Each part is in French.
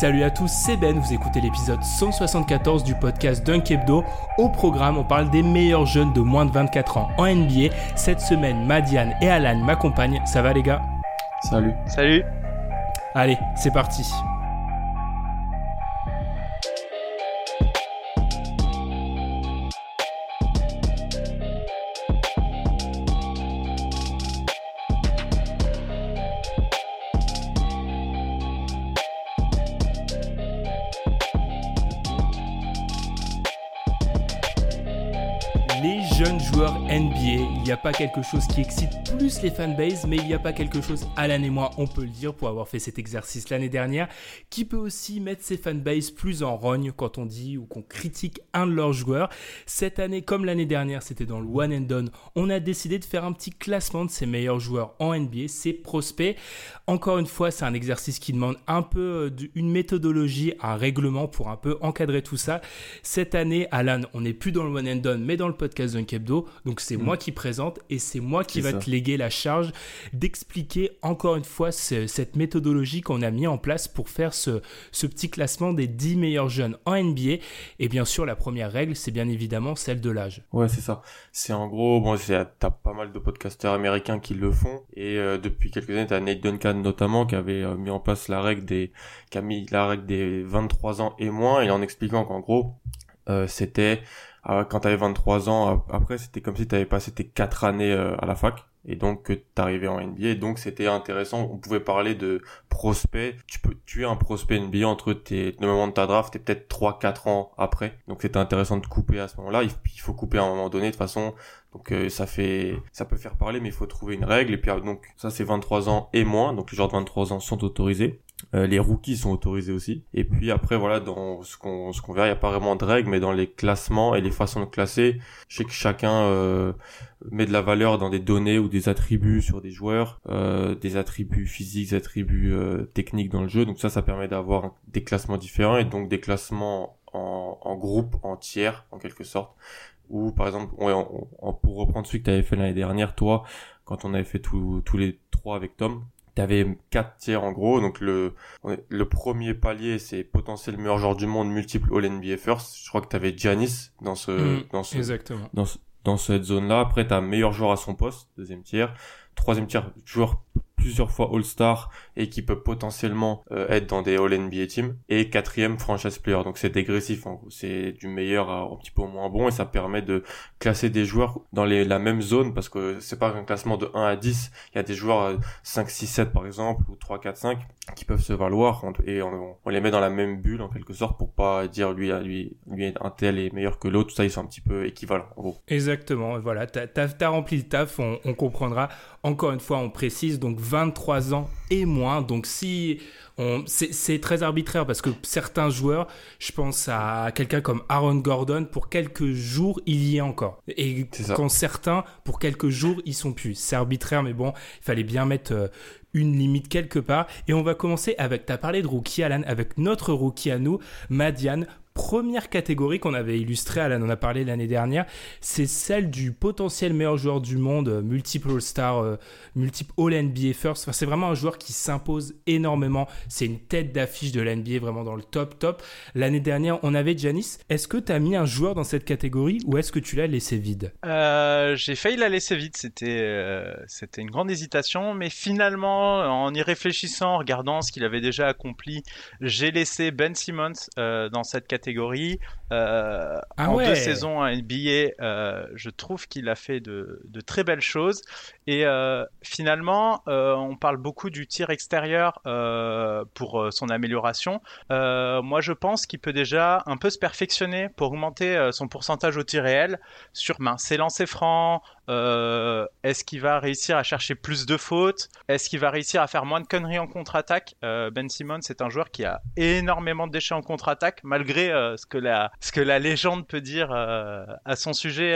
Salut à tous, c'est Ben, vous écoutez l'épisode 174 du podcast Dunk Hebdo. Au programme, on parle des meilleurs jeunes de moins de 24 ans en NBA. Cette semaine, Madiane et Alan m'accompagnent. Ça va les gars ? Salut. Salut. Allez, c'est parti. NBA, il n'y a pas quelque chose qui excite plus les fanbases, mais il n'y a pas quelque chose, Alan et moi on peut le dire pour avoir fait cet exercice l'année dernière, qui peut aussi mettre ses fanbases plus en rogne quand on dit ou qu'on critique un de leurs joueurs. Cette année comme l'année dernière, c'était dans le One and Done, on a décidé de faire un petit classement de ses meilleurs joueurs en NBA, ses prospects. Encore une fois, c'est un exercice qui demande un peu une méthodologie, un règlement pour un peu encadrer tout ça. Cette année, Alan, on n'est plus dans le One and Done, mais dans le podcast Dunk Hebdo, donc c'est moi qui présente et c'est moi qui va te léguer la charge d'expliquer encore une fois cette méthodologie qu'on a mis en place pour faire ce petit classement des 10 meilleurs jeunes en NBA. Et bien sûr, la première règle, c'est bien évidemment celle de l'âge. Ouais, c'est ça. C'est en gros, bon, t'as pas mal de podcasteurs américains qui le font et depuis quelques années, t'as Nate Duncan notamment qui avait mis en place qui a mis la règle des 23 ans et moins, et en expliquant qu'en gros, c'était... Quand t'avais 23 ans, après, c'était comme si t'avais passé tes 4 années à la fac et donc que t'arrivais en NBA. Donc, c'était intéressant. On pouvait parler de prospect. Tu es un prospect NBA entre le moment de ta draft et peut-être 3-4 ans après. Donc, c'était intéressant de couper à ce moment-là. Il faut couper à un moment donné de toute façon. Donc, ça peut faire parler, mais il faut trouver une règle. Et puis, donc, ça, c'est 23 ans et moins. Donc, les joueurs de 23 ans sont autorisés. Les rookies sont autorisés aussi. Et puis après, voilà, dans ce qu'on verra, il n'y a pas vraiment de règles, mais dans les classements et les façons de classer, je sais que chacun met de la valeur dans des données ou des attributs sur des joueurs, des attributs physiques, des attributs techniques dans le jeu. Donc ça permet d'avoir des classements différents et donc des classements en groupe, en tiers, en quelque sorte. Ou par exemple, pour reprendre celui que tu avais fait l'année dernière, toi, quand on avait fait tous les trois avec Tom, t'avais 4 tiers en gros, donc le premier palier c'est potentiel meilleur joueur du monde, multiple All-NBA First. Je crois que t'avais Giannis dans cette zone-là. Après t'as meilleur joueur à son poste, deuxième tiers. Troisième tiers, joueur plusieurs fois All-Star et qui peut potentiellement être dans des All-NBA teams. Et quatrième, franchise player. Donc c'est dégressif en gros. C'est du meilleur à un petit peu au moins bon et ça permet de classer des joueurs dans la même zone parce que c'est pas un classement de 1 à 10. Il y a des joueurs 5, 6, 7 par exemple ou 3, 4, 5 qui peuvent se valoir et on les met dans la même bulle en quelque sorte pour pas dire lui un tel est meilleur que l'autre. Tout ça, ils sont un petit peu équivalents en gros. Exactement. Voilà. T'as rempli le taf. On comprendra. Encore une fois, on précise. Donc 23 ans et moins, donc c'est très arbitraire parce que certains joueurs, je pense à quelqu'un comme Aaron Gordon, pour quelques jours il y est encore, et quand certains pour quelques jours ils sont plus, c'est arbitraire, mais bon, il fallait bien mettre une limite quelque part. Et on va commencer avec, t'as parlé de rookie Alan, avec notre rookie à nous, Madiane. Première catégorie qu'on avait illustrée, Alan en a parlé l'année dernière, c'est celle du potentiel meilleur joueur du monde, multiple All-Star, multiple All-NBA First. Enfin, c'est vraiment un joueur qui s'impose énormément. C'est une tête d'affiche de l'NBA, vraiment dans le top. L'année dernière, on avait Giannis. Est-ce que tu as mis un joueur dans cette catégorie ou est-ce que tu l'as laissé vide ? J'ai failli la laisser vide. C'était une grande hésitation. Mais finalement, en y réfléchissant, en regardant ce qu'il avait déjà accompli, j'ai laissé Ben Simmons dans cette catégorie. catégorie. Deux saisons à NBA, je trouve qu'il a fait de très belles choses. Et finalement, on parle beaucoup du tir extérieur pour son amélioration. Moi, je pense qu'il peut déjà un peu se perfectionner pour augmenter son pourcentage au tir réel sur ses lancers francs. Est-ce qu'il va réussir à chercher plus de fautes? Est-ce qu'il va réussir à faire moins de conneries en contre-attaque? Ben Simmons, c'est un joueur qui a énormément de déchets en contre-attaque, malgré ce que la légende peut dire à son sujet.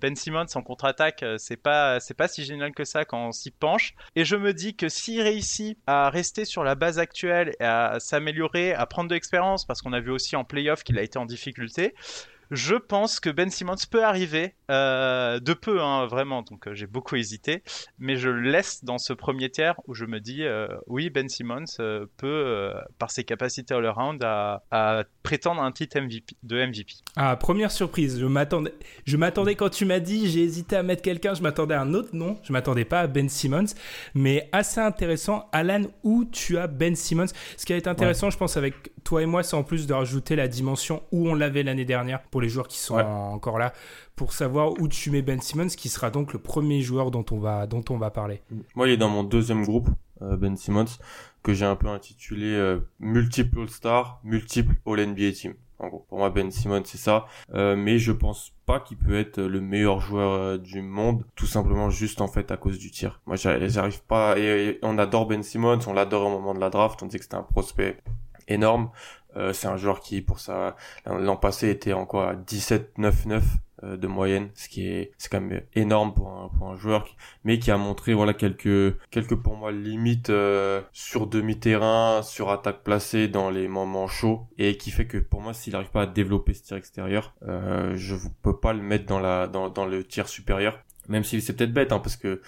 Ben Simmons en contre-attaque, c'est pas si génial que ça quand on s'y penche. Et je me dis que s'il réussit à rester sur la base actuelle et à s'améliorer, à prendre de l'expérience, parce qu'on a vu aussi en play-off qu'il a été en difficulté, je pense que Ben Simmons peut arriver de peu, vraiment. Donc j'ai beaucoup hésité, mais je le laisse dans ce premier tiers où je me dis oui, Ben Simmons peut, par ses capacités all-around, à prétendre un titre de MVP. Ah, première surprise, je m'attendais quand tu m'as dit j'ai hésité à mettre quelqu'un, je m'attendais à un autre nom, je m'attendais pas à Ben Simmons, mais assez intéressant, Alan, où tu as Ben Simmons. Ce qui a été intéressant, je pense, avec toi et moi, c'est en plus de rajouter la dimension où on l'avait l'année dernière pour les joueurs qui sont encore là, pour savoir où tu mets Ben Simmons, qui sera donc le premier joueur dont on va parler. Moi, il est dans mon deuxième groupe, Ben Simmons, que j'ai un peu intitulé multiple All-Star, multiple All-NBA Team. En gros, pour moi, Ben Simmons, c'est ça. Mais je pense pas qu'il peut être le meilleur joueur du monde, tout simplement juste en fait à cause du tir. Moi, j'arrive pas. Et on adore Ben Simmons, on l'adore au moment de la draft, on disait que c'était un prospect énorme. C'est un joueur qui, pour ça, l'an passé était encore à 17-9-9 de moyenne, c'est quand même énorme pour un joueur, mais qui a montré quelques pour moi limites sur demi-terrain, sur attaque placée dans les moments chauds, et qui fait que pour moi, s'il n'arrive pas à développer ce tir extérieur, je peux pas le mettre dans le tir supérieur, même si c'est peut-être bête, parce que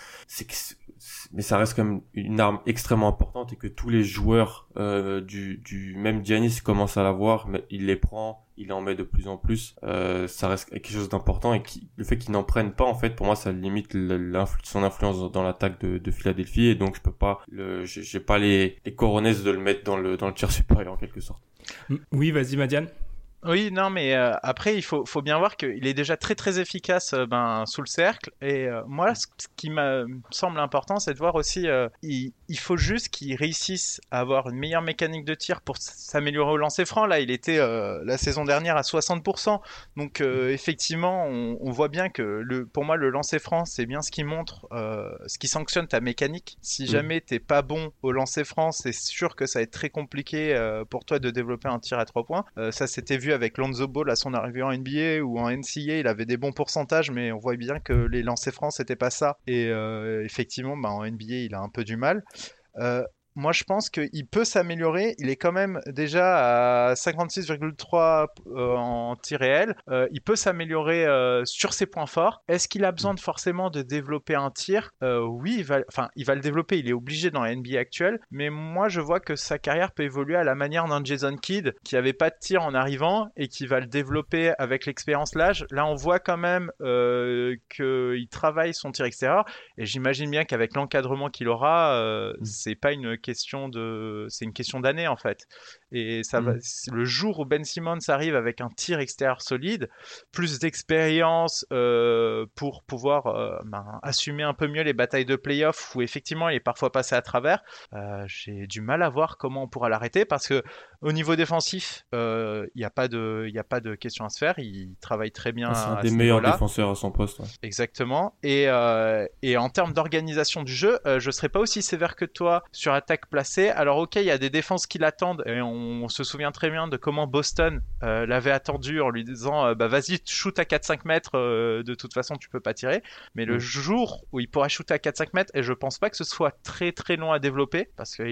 mais ça reste quand même une arme extrêmement importante, et que tous les joueurs même Giannis commencent à l'avoir, mais il les prend, il en met de plus en plus. Ça reste quelque chose d'important, et le fait qu'il n'en prenne pas, en fait, pour moi, ça limite son influence dans l'attaque de Philadelphie, et donc je peux pas j'ai pas les coronesses de le mettre dans le tir supérieur, en quelque sorte. Oui, vas-y Madiane. Oui, non, mais après, il faut bien voir qu'il est déjà très très efficace sous le cercle. Et moi, ce qui me semble important, c'est de voir aussi, il faut juste qu'il réussisse à avoir une meilleure mécanique de tir pour s'améliorer au lancer franc. Là, il était la saison dernière à 60%. Donc effectivement, on voit bien que pour moi, le lancer franc, c'est bien ce qui montre, ce qui sanctionne ta mécanique. Si jamais t'es pas bon au lancer franc, c'est sûr que ça va être très compliqué pour toi de développer un tir à 3 points. Ça s'était vu avec Lonzo Ball à son arrivée en NBA, ou en NCAA, il avait des bons pourcentages, mais on voit bien que les lancers francs, c'était pas ça. Et effectivement, en NBA, il a un peu du mal. Moi, je pense qu'il peut s'améliorer. Il est quand même déjà à 56,3 en tir réel. Il peut s'améliorer sur ses points forts. Est-ce qu'il a besoin forcément de développer un tir ? Oui, il va le développer. Il est obligé dans la NBA actuelle. Mais moi, je vois que sa carrière peut évoluer à la manière d'un Jason Kidd qui n'avait pas de tir en arrivant et qui va le développer avec l'expérience, l'âge. Là, on voit quand même qu'il travaille son tir extérieur. Et j'imagine bien qu'avec l'encadrement qu'il aura, c'est pas une question c'est une question d'année, en fait. Et ça va, le jour où Ben Simmons arrive avec un tir extérieur solide, plus d'expérience pour pouvoir assumer un peu mieux les batailles de play-off où effectivement il est parfois passé à travers, j'ai du mal à voir comment on pourra l'arrêter, parce que au niveau défensif, il n'y a pas de question à se faire. Il travaille très bien. C'est un des meilleurs défenseurs à son poste. Ouais. Exactement. Et en termes d'organisation du jeu, je ne serais pas aussi sévère que toi sur attaque placée. Alors ok, il y a des défenses qui l'attendent, et on se souvient très bien de comment Boston l'avait attendu en lui disant vas-y, shoot à 4-5 mètres, de toute façon tu peux pas tirer. Mais le jour où il pourra shooter à 4-5 mètres, et je pense pas que ce soit très très long à développer, parce que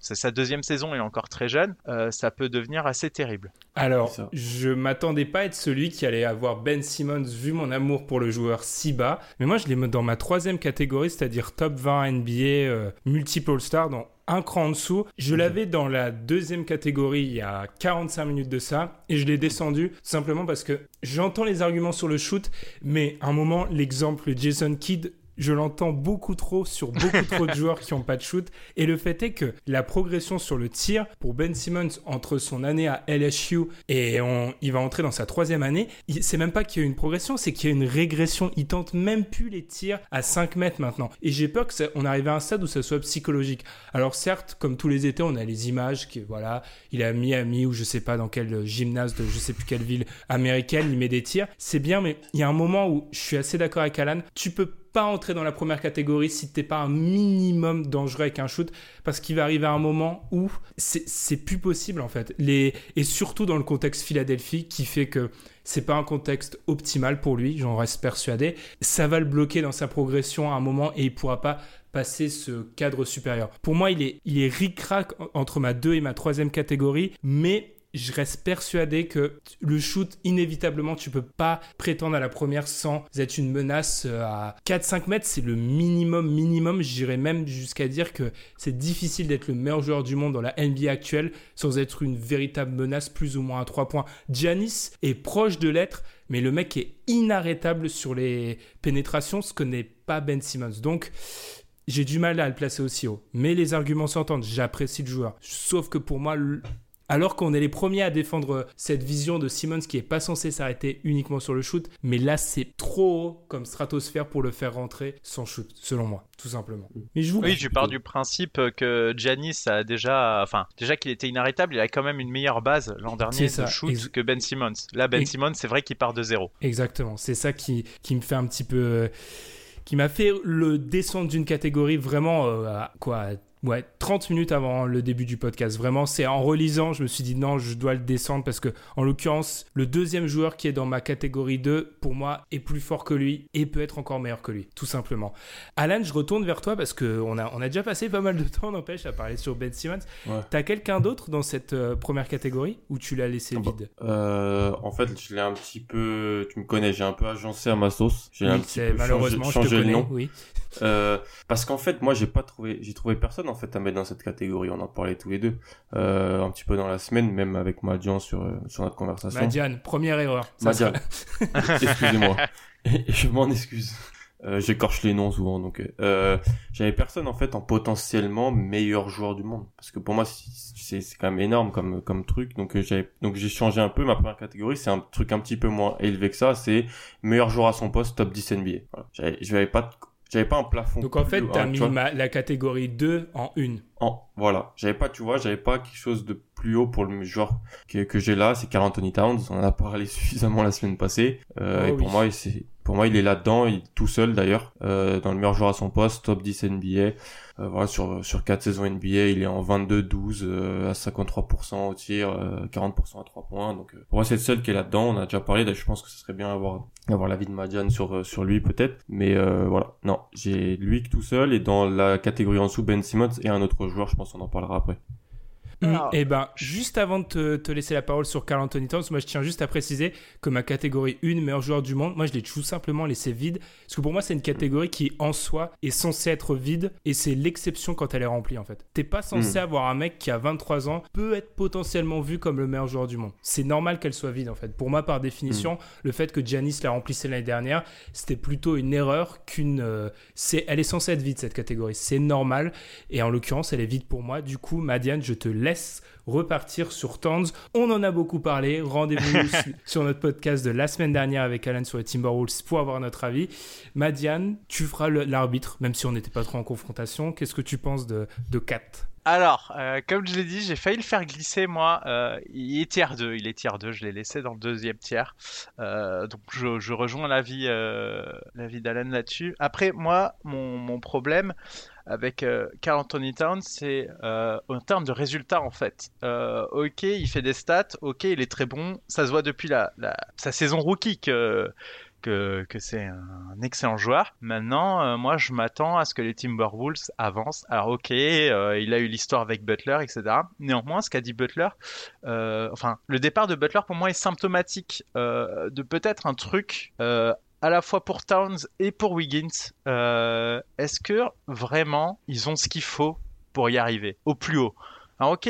c'est sa deuxième saison, il est encore très jeune, ça peut devenir assez terrible. Alors, je m'attendais pas à être celui qui allait avoir Ben Simmons, vu mon amour pour le joueur, si bas, mais moi je l'ai dans ma troisième catégorie, c'est-à-dire top 20 NBA, multiple All-Star, dans un cran en dessous. Je l'avais dans la deuxième catégorie il y a 45 minutes de ça, et je l'ai descendu simplement parce que j'entends les arguments sur le shoot, mais à un moment, l'exemple Jason Kidd, je l'entends beaucoup trop sur beaucoup trop de joueurs qui n'ont pas de shoot. Et le fait est que la progression sur le tir pour Ben Simmons entre son année à LSU et il va entrer dans sa troisième année, c'est même pas qu'il y a une progression, c'est qu'il y a une régression. Il tente même plus les tirs à 5 mètres maintenant. Et j'ai peur qu'on arrive à un stade où ça soit psychologique. Alors certes, comme tous les étés, on a les images que voilà, il a Miami ou je sais pas dans quel gymnase de je sais plus quelle ville américaine, il met des tirs. C'est bien, mais il y a un moment où je suis assez d'accord avec Alan, tu peux pas entrer dans la première catégorie si t'es pas un minimum dangereux avec un shoot, parce qu'il va arriver à un moment où c'est plus possible en fait. Et surtout dans le contexte Philadelphie qui fait que c'est pas un contexte optimal pour lui, j'en reste persuadé. Ça va le bloquer dans sa progression à un moment et il pourra pas passer ce cadre supérieur. Pour moi, il est ric-rac entre ma 2 et ma 3e catégorie, mais je reste persuadé que le shoot, inévitablement, tu peux pas prétendre à la première sans être une menace à 4-5 mètres. C'est le minimum. J'irais même jusqu'à dire que c'est difficile d'être le meilleur joueur du monde dans la NBA actuelle sans être une véritable menace plus ou moins à 3 points. Giannis est proche de l'être, mais le mec est inarrêtable sur les pénétrations, ce que n'est pas Ben Simmons. Donc, j'ai du mal à le placer aussi haut. Mais les arguments s'entendent. J'apprécie le joueur. Sauf que pour moi... Alors qu'on est les premiers à défendre cette vision de Simmons qui n'est pas censé s'arrêter uniquement sur le shoot, mais là c'est trop haut comme stratosphère pour le faire rentrer sans shoot, selon moi, tout simplement. Mais je pars du principe que Giannis a déjà qu'il était inarrêtable, il a quand même une meilleure base l'an dernier de shoot que Ben Simmons. Là Ben Simmons, c'est vrai qu'il part de zéro. Exactement, c'est ça qui me fait un petit peu... qui m'a fait le descendre d'une catégorie vraiment à 30 minutes avant le début du podcast. Vraiment, c'est en relisant, je me suis dit non, je dois le descendre parce que, en l'occurrence, le deuxième joueur qui est dans ma catégorie 2, pour moi, est plus fort que lui et peut être encore meilleur que lui, tout simplement. Alan, je retourne vers toi parce qu'on a déjà passé pas mal de temps, n'empêche, à parler sur Ben Simmons. Ouais. T'as quelqu'un d'autre dans cette première catégorie ou tu l'as laissé vide ? En fait, je l'ai un petit peu... Tu me connais, j'ai un peu agencé à ma sauce. Malheureusement, je te connais, oui. Parce qu'en fait, moi, j'ai trouvé personne, en fait, à mettre dans cette catégorie. On en parlait tous les deux un petit peu dans la semaine, même avec Madian sur notre conversation. Madian, première erreur. Madian, excusez-moi, je m'en excuse. J'écorche les noms souvent, donc j'avais personne en fait en potentiellement meilleur joueur du monde, parce que pour moi c'est quand même énorme comme truc, donc j'ai changé un peu ma première catégorie. C'est un truc un petit peu moins élevé que ça, c'est meilleur joueur à son poste, top 10 NBA. Voilà. J'avais pas un plafond. Donc en fait, t'as mis la catégorie 2 en 1. Voilà. J'avais pas quelque chose de plus haut pour le joueur que j'ai là. C'est Carl Anthony Towns. On en a parlé suffisamment la semaine passée. Et pour moi, il est là-dedans, tout seul d'ailleurs, dans le meilleur joueur à son poste, top 10 NBA. Voilà, sur 4 saisons NBA, il est en 22-12, à 53% au tir, 40% à 3 points. Donc, pour moi, c'est le seul qui est là-dedans. On a déjà parlé, je pense que ce serait bien d'avoir l'avis de Madian sur lui, peut-être. Mais, voilà. Non, j'ai lui tout seul, et dans la catégorie en dessous, Ben Simmons et un autre joueur. Je pense qu'on en parlera après. Et ben, juste avant de te laisser la parole sur Carl Anthony Towns, moi je tiens juste à préciser que ma catégorie 1, meilleur joueur du monde, moi je l'ai tout simplement laissé vide, parce que pour moi c'est une catégorie qui en soi est censée être vide, et c'est l'exception quand elle est remplie en fait. T'es pas censé avoir un mec qui a 23 ans peut être potentiellement vu comme le meilleur joueur du monde. C'est normal qu'elle soit vide en fait. Pour moi, par définition, le fait que Giannis la remplissait l'année dernière, c'était plutôt une erreur qu'une... Elle est censée être vide cette catégorie, c'est normal, et en l'occurrence elle est vide pour moi. Du coup, Madian, je te laisse repartir sur Towns. On en a beaucoup parlé. Rendez-vous sur notre podcast de la semaine dernière avec Alan sur les Timberwolves pour avoir notre avis. Madian, tu feras l'arbitre, même si on n'était pas trop en confrontation. Qu'est-ce que tu penses de Kat ? Alors, comme je l'ai dit, j'ai failli le faire glisser, moi. Il est tier 2, je l'ai laissé dans le deuxième tiers. Donc, je rejoins l'avis d'Alan là-dessus. Après, moi, mon problème avec Carl Anthony Towns, c'est en termes de résultats, en fait. Ok, il fait des stats, ok, il est très bon. Ça se voit depuis sa saison rookie que c'est un excellent joueur. Maintenant, moi, je m'attends à ce que les Timberwolves avancent. Alors, ok, il a eu l'histoire avec Butler, etc. Néanmoins, ce qu'a dit Butler, le départ de Butler, pour moi, est symptomatique de peut-être un truc à la fois pour Towns et pour Wiggins. Est-ce que, vraiment, ils ont ce qu'il faut pour y arriver, au plus haut ? Alors ok,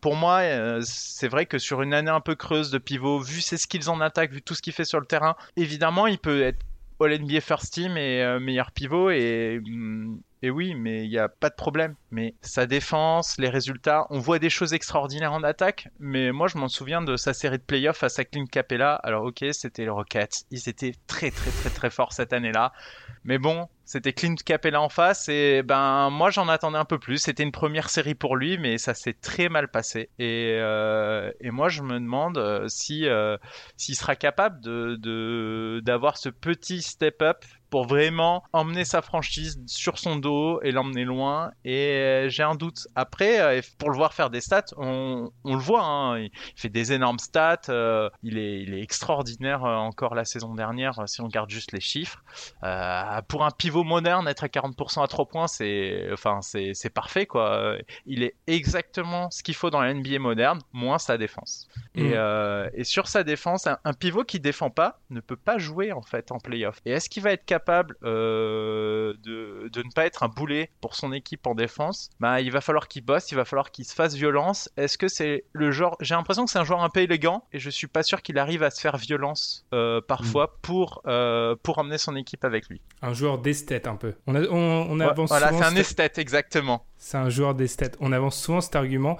pour moi, c'est vrai que sur une année un peu creuse de pivot, vu c'est ce qu'ils en attaquent, vu tout ce qu'il fait sur le terrain, évidemment, il peut être All-NBA First Team et meilleur pivot et oui, mais il n'y a pas de problème. Mais sa défense, les résultats, on voit des choses extraordinaires en attaque, mais moi je m'en souviens de sa série de playoffs face à Clint Capella. Alors ok, c'était le Rockets, ils étaient très forts cette année-là, mais bon, c'était Clint Capella en face et ben moi j'en attendais un peu plus. C'était une première série pour lui, mais ça s'est très mal passé et moi je me demande si s'il sera capable d'avoir ce petit step-up pour vraiment emmener sa franchise sur son dos et l'emmener loin. Et j'ai un doute. Après, pour le voir faire des stats, on le voit, hein, il fait des énormes stats, il est extraordinaire encore la saison dernière si on regarde juste les chiffres. Pour un pivot moderne, être à 40% à 3 points, c'est parfait, quoi. Il est exactement ce qu'il faut dans la NBA moderne, moins sa défense. Et sur sa défense, un pivot qui défend pas ne peut pas jouer en fait en play-off. Et est-ce qu'il va être capable de ne pas être un boulet pour son équipe en défense? Bah, il va falloir qu'il bosse, il va falloir qu'il se fasse violence. Est-ce que c'est le genre... J'ai l'impression que c'est un joueur un peu élégant et je suis pas sûr qu'il arrive à se faire violence parfois pour emmener son équipe avec lui. Un joueur d'esthète un peu. On avance voilà, souvent... Voilà, c'est un esthète, exactement. C'est un joueur d'esthète. On avance souvent cet argument...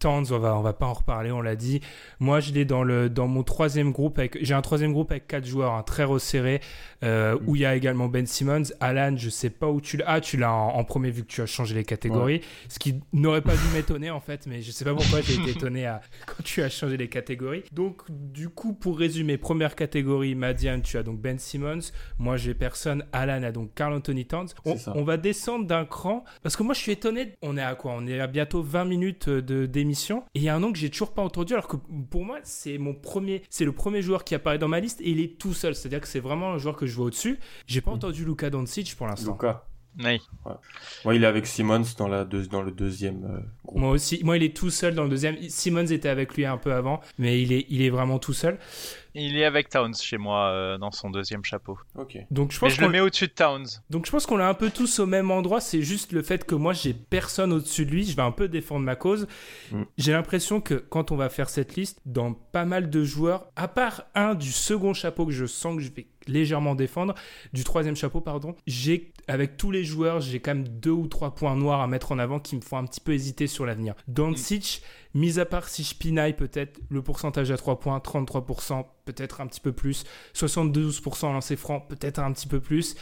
Towns, on va pas en reparler, on l'a dit. Moi, je l'ai dans mon troisième groupe. J'ai un troisième groupe avec 4 joueurs, hein, très resserré, où il y a également Ben Simmons. Alan, je sais pas où tu l'as. Ah, tu l'as en premier vu que tu as changé les catégories. Ouais. Ce qui n'aurait pas dû m'étonner, en fait, mais je sais pas pourquoi j'ai été étonné quand tu as changé les catégories. Donc, du coup, pour résumer, première catégorie, Madiane, tu as donc Ben Simmons. Moi, j'ai personne. Alan a donc Carl Anthony Towns. On va descendre d'un cran, parce que moi, je suis étonné. On est à quoi ? On est à bientôt 20 minutes d'émission. Et il y a un nom que j'ai toujours pas entendu, alors que pour moi c'est le premier joueur qui apparaît dans ma liste et il est tout seul, c'est-à-dire que c'est vraiment un joueur que je vois au-dessus. J'ai pas entendu Luka Doncic pour l'instant. Luka. Oui. Ouais. Moi, il est avec Simmons dans le deuxième groupe. Moi aussi. Moi, il est tout seul dans le deuxième. Simmons était avec lui un peu avant, mais il est vraiment tout seul. Il est avec Towns chez moi dans son deuxième chapeau. Ok. Donc je pense je le mets au-dessus de Towns. Donc je pense qu'on l'a un peu tous au même endroit. C'est juste le fait que moi j'ai personne au-dessus de lui. Je vais un peu défendre ma cause. J'ai l'impression que quand on va faire cette liste, dans pas mal de joueurs, à part un du second chapeau que je sens que je vais légèrement défendre, du troisième chapeau pardon, avec tous les joueurs, j'ai quand même 2 ou 3 points noirs à mettre en avant qui me font un petit peu hésiter sur l'avenir. Doncic, mis à part si je pinaille peut-être, le pourcentage à 3 points, 33%, peut-être un petit peu plus, 72% en lancer franc, peut-être un petit peu plus,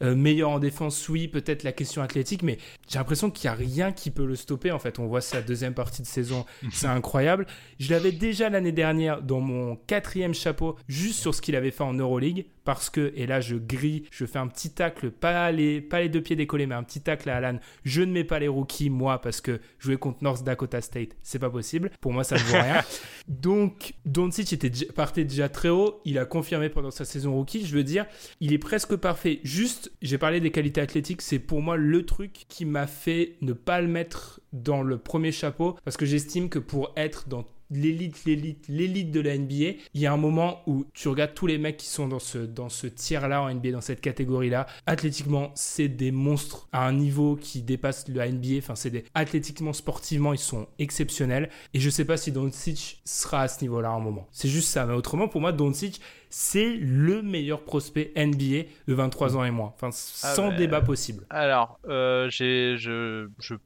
meilleur en défense, oui, peut-être la question athlétique, mais j'ai l'impression qu'il n'y a rien qui peut le stopper en fait. On voit sa deuxième partie de saison, c'est incroyable. Je l'avais déjà l'année dernière dans mon 4e chapeau, juste sur ce qu'il avait fait en Euroleague, parce que, et là je grille, je fais un petit tacle, pas les 2 pieds décollés, mais un petit tacle à Alan, je ne mets pas les rookies, moi, parce que jouer contre North Dakota State, c'est pas possible, pour moi ça ne vaut rien. Donc Doncic partait déjà très haut, il a confirmé pendant sa saison rookie, je veux dire, il est presque parfait. Juste, j'ai parlé des qualités athlétiques, c'est pour moi le truc qui m'a fait ne pas le mettre dans le premier chapeau, parce que j'estime que pour être dans l'élite de la NBA, il y a un moment où tu regardes tous les mecs qui sont dans ce tiers-là en NBA, dans cette catégorie-là, athlétiquement, c'est des monstres à un niveau qui dépasse la NBA, enfin athlétiquement, sportivement, ils sont exceptionnels, et je sais pas si Doncic sera à ce niveau-là à un moment. C'est juste ça, mais autrement, pour moi, Doncic, c'est le meilleur prospect NBA de 23 ans et moins. Enfin, sans débat possible. Alors, je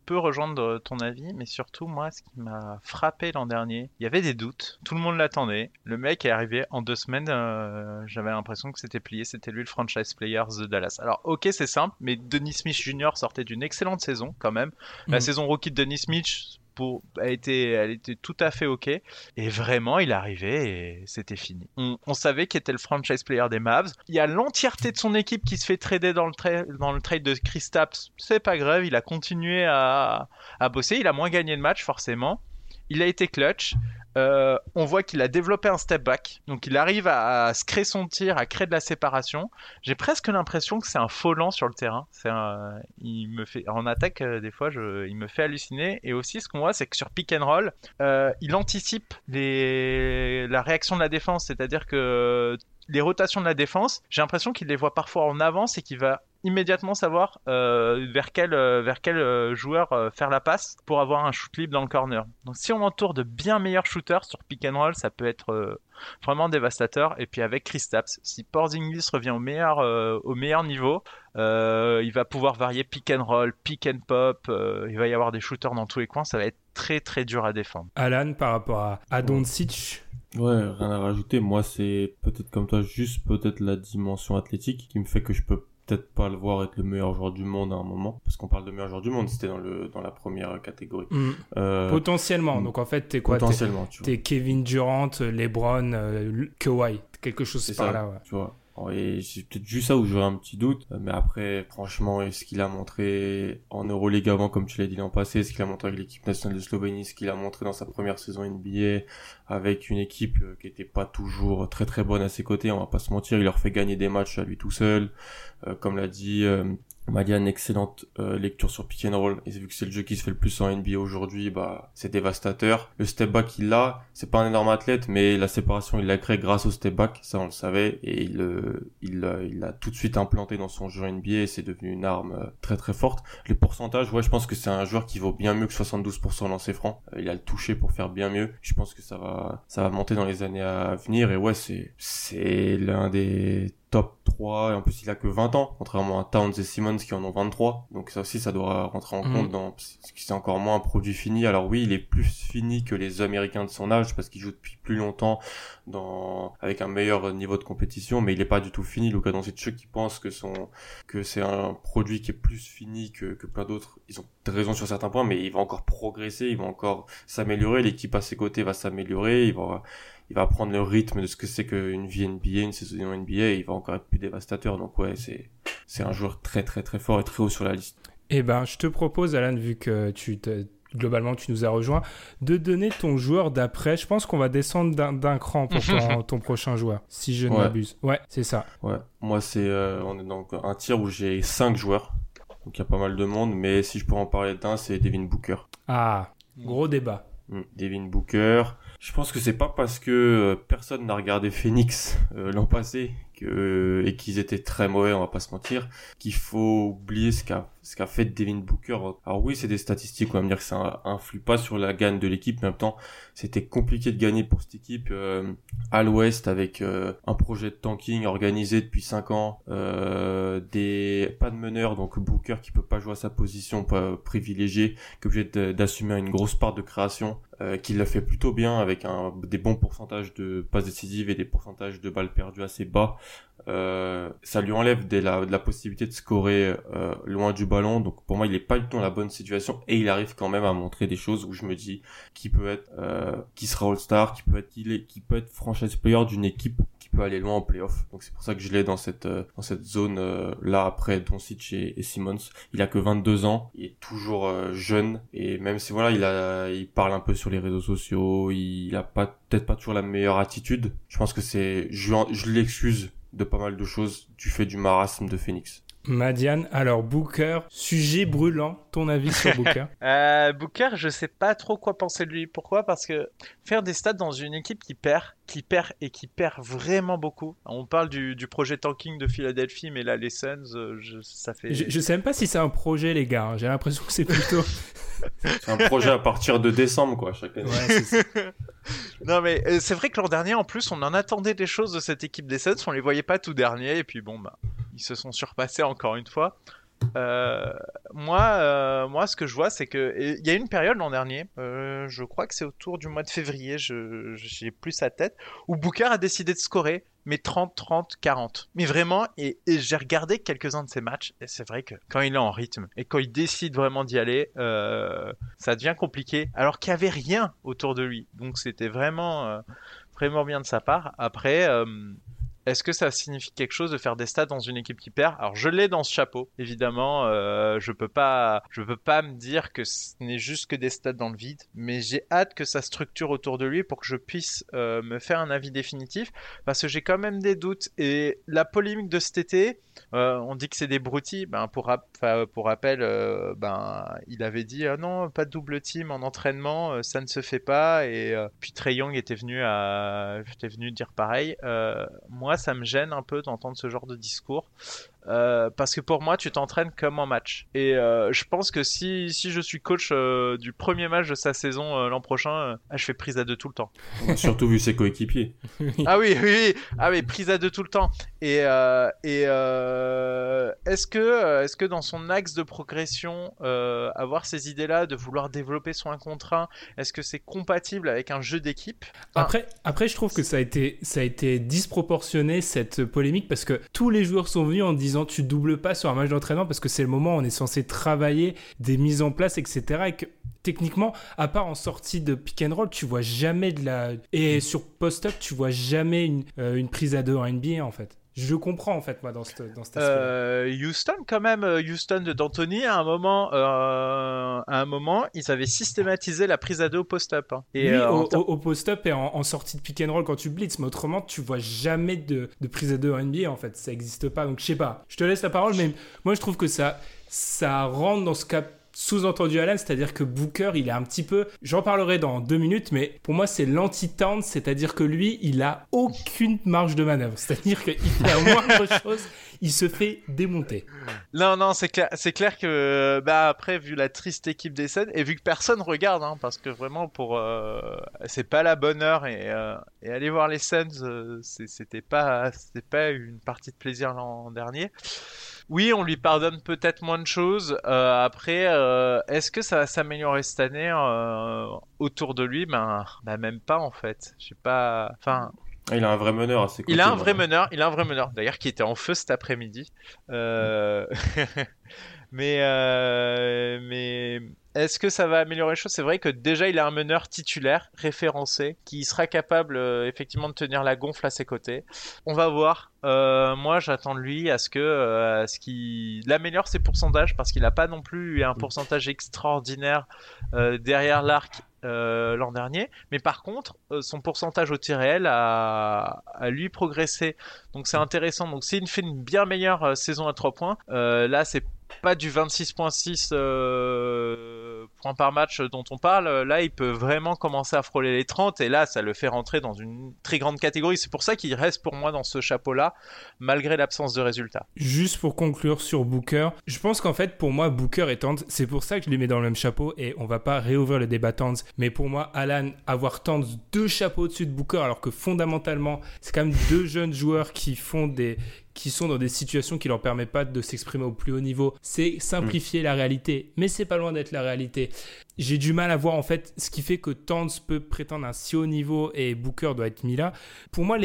peux rejoindre ton avis, mais surtout, moi, ce qui m'a frappé l'an dernier, il y avait des doutes. Tout le monde l'attendait. Le mec est arrivé en 2 semaines. J'avais l'impression que c'était plié. C'était lui le franchise player de Dallas. Alors, ok, c'est simple, mais Dennis Smith Jr. sortait d'une excellente saison, quand même. La saison rookie de Dennis Smith... Elle était tout à fait ok, et vraiment il arrivait et c'était fini. On savait qu'il était le franchise player des Mavs. Il y a l'entièreté de son équipe qui se fait trader dans le trade de Kristaps. C'est pas grave, il a continué à bosser, il a moins gagné de matchs forcément, il a été clutch. On voit qu'il a développé un step back, donc il arrive à se créer son tir, à créer de la séparation. J'ai presque l'impression que c'est un faux lent sur le terrain. Il me fait en attaque des fois, il me fait halluciner. Et aussi, ce qu'on voit, c'est que sur pick and roll, il anticipe la réaction de la défense, c'est-à-dire que les rotations de la défense, j'ai l'impression qu'il les voit parfois en avance et qu'il va immédiatement savoir vers quel joueur faire la passe pour avoir un shoot libre dans le corner. Donc si on l'entoure de bien meilleurs shooters sur pick and roll, ça peut être vraiment dévastateur. Et puis avec Kristaps, si Porzingis revient au meilleur niveau, il va pouvoir varier pick and roll, pick and pop, il va y avoir des shooters dans tous les coins, ça va être très très dur à défendre. Alan, par rapport à Doncic, ouais, rien à rajouter. Moi, c'est peut-être comme toi, juste peut-être la dimension athlétique qui me fait que je peux peut-être pas le voir être le meilleur joueur du monde à un moment, parce qu'on parle de meilleur joueur du monde, c'était dans la première catégorie. Mmh. Potentiellement, donc en fait t'es quoi, t'es Kevin Durant, LeBron, Kawhi, quelque chose c'est par ça, là, ouais. Tu vois. Et c'est peut-être juste ça où j'aurais un petit doute, mais après franchement ce qu'il a montré en Euroleague avant, comme tu l'as dit l'an passé, ce qu'il a montré avec l'équipe nationale de Slovénie, ce qu'il a montré dans sa première saison NBA avec une équipe qui était pas toujours très très bonne à ses côtés, on va pas se mentir, il leur fait gagner des matchs à lui tout seul, comme l'a dit Malia, une excellente lecture sur pick and roll, et vu que c'est le jeu qui se fait le plus en NBA aujourd'hui, bah c'est dévastateur. Le step back il l'a, c'est pas un énorme athlète, mais la séparation il l'a créée grâce au step back, ça on le savait, et il l'a tout de suite implanté dans son jeu NBA, et c'est devenu une arme très très forte. Les pourcentages, ouais, je pense que c'est un joueur qui vaut bien mieux que 72% lancé franc, il a le toucher pour faire bien mieux, je pense que ça va monter dans les années à venir, et ouais, c'est l'un des top 3, et en plus il a que 20 ans, contrairement à Towns et Simmons qui en ont 23, donc ça aussi ça doit rentrer en compte dans ce qui, c'est encore moins un produit fini. Alors oui, il est plus fini que les Américains de son âge parce qu'il joue depuis plus longtemps avec un meilleur niveau de compétition, mais il est pas du tout fini. Luka Doncic qui pense que c'est un produit qui est plus fini que plein d'autres, ils ont raison sur certains points, mais il va encore progresser, il va encore s'améliorer, l'équipe à ses côtés va s'améliorer, il va prendre le rythme de ce que c'est qu'une vie NBA, une saison NBA, et il va encore être plus dévastateur. Donc ouais, c'est un joueur très très très fort et très haut sur la liste. Eh ben, je te propose, Alan, vu que globalement tu nous as rejoint, de donner ton joueur d'après. Je pense qu'on va descendre d'un cran pour ton prochain joueur, si je ne m'abuse. Ouais, c'est ça. Ouais. Moi, on est dans un tir où j'ai 5 joueurs, donc il y a pas mal de monde, mais si je pourrais en parler d'un, c'est Devin Booker. Ah, gros débat. Devin Booker... Je pense que c'est pas parce que personne n'a regardé Phoenix l'an passé et qu'ils étaient très mauvais, on va pas se mentir, qu'il faut oublier ce qu'a fait Devin Booker. Alors oui, c'est des statistiques, on va me dire que ça influe pas sur la gagne de l'équipe, mais en même temps, c'était compliqué de gagner pour cette équipe à l'ouest avec un projet de tanking organisé depuis 5 ans, pas de meneur, donc Booker qui peut pas jouer à sa position, pas privilégié, qui est obligé d'assumer une grosse part de création, qui l'a fait plutôt bien avec des bons pourcentages de passes décisives et des pourcentages de balles perdues assez bas. Ça lui enlève de la possibilité de scorer loin du ballon, donc pour moi il est pas du tout dans la bonne situation, et il arrive quand même à montrer des choses où je me dis qui peut être qui sera All-Star, qui peut être franchise player d'une équipe qui peut aller loin en playoff. Donc c'est pour ça que je l'ai dans cette zone là après Doncic et Simmons. Il a que 22 ans, il est toujours jeune, et même si voilà, il parle un peu sur les réseaux sociaux, il a peut-être pas toujours la meilleure attitude. Je pense que je l'excuse de pas mal de choses du fait du marasme de Phoenix. Madiane, alors Booker, sujet brûlant, ton avis sur Booker? Booker, je sais pas trop quoi penser de lui. Pourquoi? Parce que faire des stats dans une équipe qui perd vraiment beaucoup. On parle du projet tanking de Philadelphie, mais là les Suns, ça fait... Je sais même pas si c'est un projet, les gars, hein. J'ai l'impression que c'est plutôt... c'est un projet à partir de décembre, quoi, chaque année. Ouais, non mais c'est vrai que l'an dernier, en plus, on en attendait des choses de cette équipe des Suns, on les voyait pas tout dernier, et puis bon, bah, ils se sont surpassés encore une fois. Moi, ce que je vois, c'est que il y a une période l'an dernier, je crois que c'est autour du mois de février, j'ai plus sa tête, où Booker a décidé de scorer, mais 30, 40. Mais vraiment, et j'ai regardé quelques-uns de ses matchs, et c'est vrai que quand il est en rythme, et quand il décide vraiment d'y aller, ça devient compliqué, alors qu'il n'y avait rien autour de lui. Donc c'était vraiment bien de sa part. Après... est-ce que ça signifie quelque chose de faire des stats dans une équipe qui perd? Alors je l'ai dans ce chapeau, évidemment, je peux pas me dire que ce n'est juste que des stats dans le vide, mais j'ai hâte que ça structure autour de lui pour que je puisse me faire un avis définitif, parce que j'ai quand même des doutes, et la polémique de cet été, on dit que c'est des broutilles, ben pour rappel, ben il avait dit non, pas de double team en entraînement, ça ne se fait pas, et puis Trae Young était venu dire pareil. Moi moi, ça me gêne un peu d'entendre ce genre de discours. Parce que pour moi, tu t'entraînes comme un match. Et je pense que si je suis coach du premier match de sa saison l'an prochain, je fais prise à deux tout le temps. On a surtout vu ses coéquipiers. Ah oui, oui, oui. Ah oui, prise à deux tout le temps. Et est-ce que dans son axe de progression, avoir ces idées-là, de vouloir développer son 1 contre 1, est-ce que c'est compatible avec un jeu d'équipe ? Enfin, après, je trouve que ça a été disproportionné, cette polémique, parce que tous les joueurs sont venus en disant tu doubles pas sur un match d'entraînement parce que c'est le moment où on est censé travailler des mises en place, etc. Et que techniquement, à part en sortie de pick and roll, tu vois jamais de la... Et sur post-up, tu vois jamais une prise à deux en NBA, en fait. Je comprends, en fait, moi, dans cette Houston, quand même, Houston de D'Antoni, à un moment, ils avaient systématisé la prise à deux au post-up. Hein. Et, oui, au post-up et en sortie de pick and roll quand tu blitz, mais autrement, tu vois jamais de prise à deux en NBA, en fait. Ça n'existe pas, donc je sais pas. Je te laisse la parole, mais moi, je trouve que ça rentre dans ce cas sous-entendu Alan, c'est-à-dire que Booker, il a un petit peu... J'en parlerai dans 2 minutes, mais pour moi, c'est l'anti-Towns, c'est-à-dire que lui, il a aucune marge de manœuvre. C'est-à-dire qu'il fait la moindre chose, il se fait démonter. Non, c'est clair que... Bah, après, vu la triste équipe des scènes, et vu que personne regarde, hein, parce que vraiment, pour... c'est pas la bonne heure, et aller voir les scènes, c'était pas une partie de plaisir l'an dernier. Oui, on lui pardonne peut-être moins de choses. Après, est-ce que ça va s'améliorer cette année autour de lui ? Ben même pas en fait. Je sais pas. Enfin. Il a un vrai meneur à ses côtés. Il a un vrai meneur. D'ailleurs, qui était en feu cet après-midi. Mais est-ce que ça va améliorer les choses ? C'est vrai que déjà, il a un meneur titulaire, référencé, qui sera capable effectivement de tenir la gonfle à ses côtés. On va voir. Moi, j'attends de lui à ce qu'il améliore ses pourcentages, parce qu'il n'a pas non plus eu un pourcentage extraordinaire derrière l'arc l'an dernier. Mais par contre, son pourcentage au tir réel a lui progressé. Donc c'est intéressant. Donc s'il fait une bien meilleure saison à 3 points, là, c'est pas du 26.6 points par match dont on parle. Là, il peut vraiment commencer à frôler les 30, et là, ça le fait rentrer dans une très grande catégorie. C'est pour ça qu'il reste pour moi dans ce chapeau-là, malgré l'absence de résultats. Juste pour conclure sur Booker, je pense qu'en fait, pour moi, Booker est Towns. C'est pour ça que je les mets dans le même chapeau, et on va pas réouvrir le débat Towns. Mais pour moi, Alan, avoir Towns 2 chapeaux au-dessus de Booker, alors que fondamentalement, c'est quand même 2 jeunes joueurs qui sont dans des situations qui leur permettent pas de s'exprimer au plus haut niveau. C'est simplifier la réalité, mais c'est pas loin d'être la réalité. J'ai du mal à voir en fait ce qui fait que Towns peut prétendre un si haut niveau et Booker doit être mis là. Pour moi,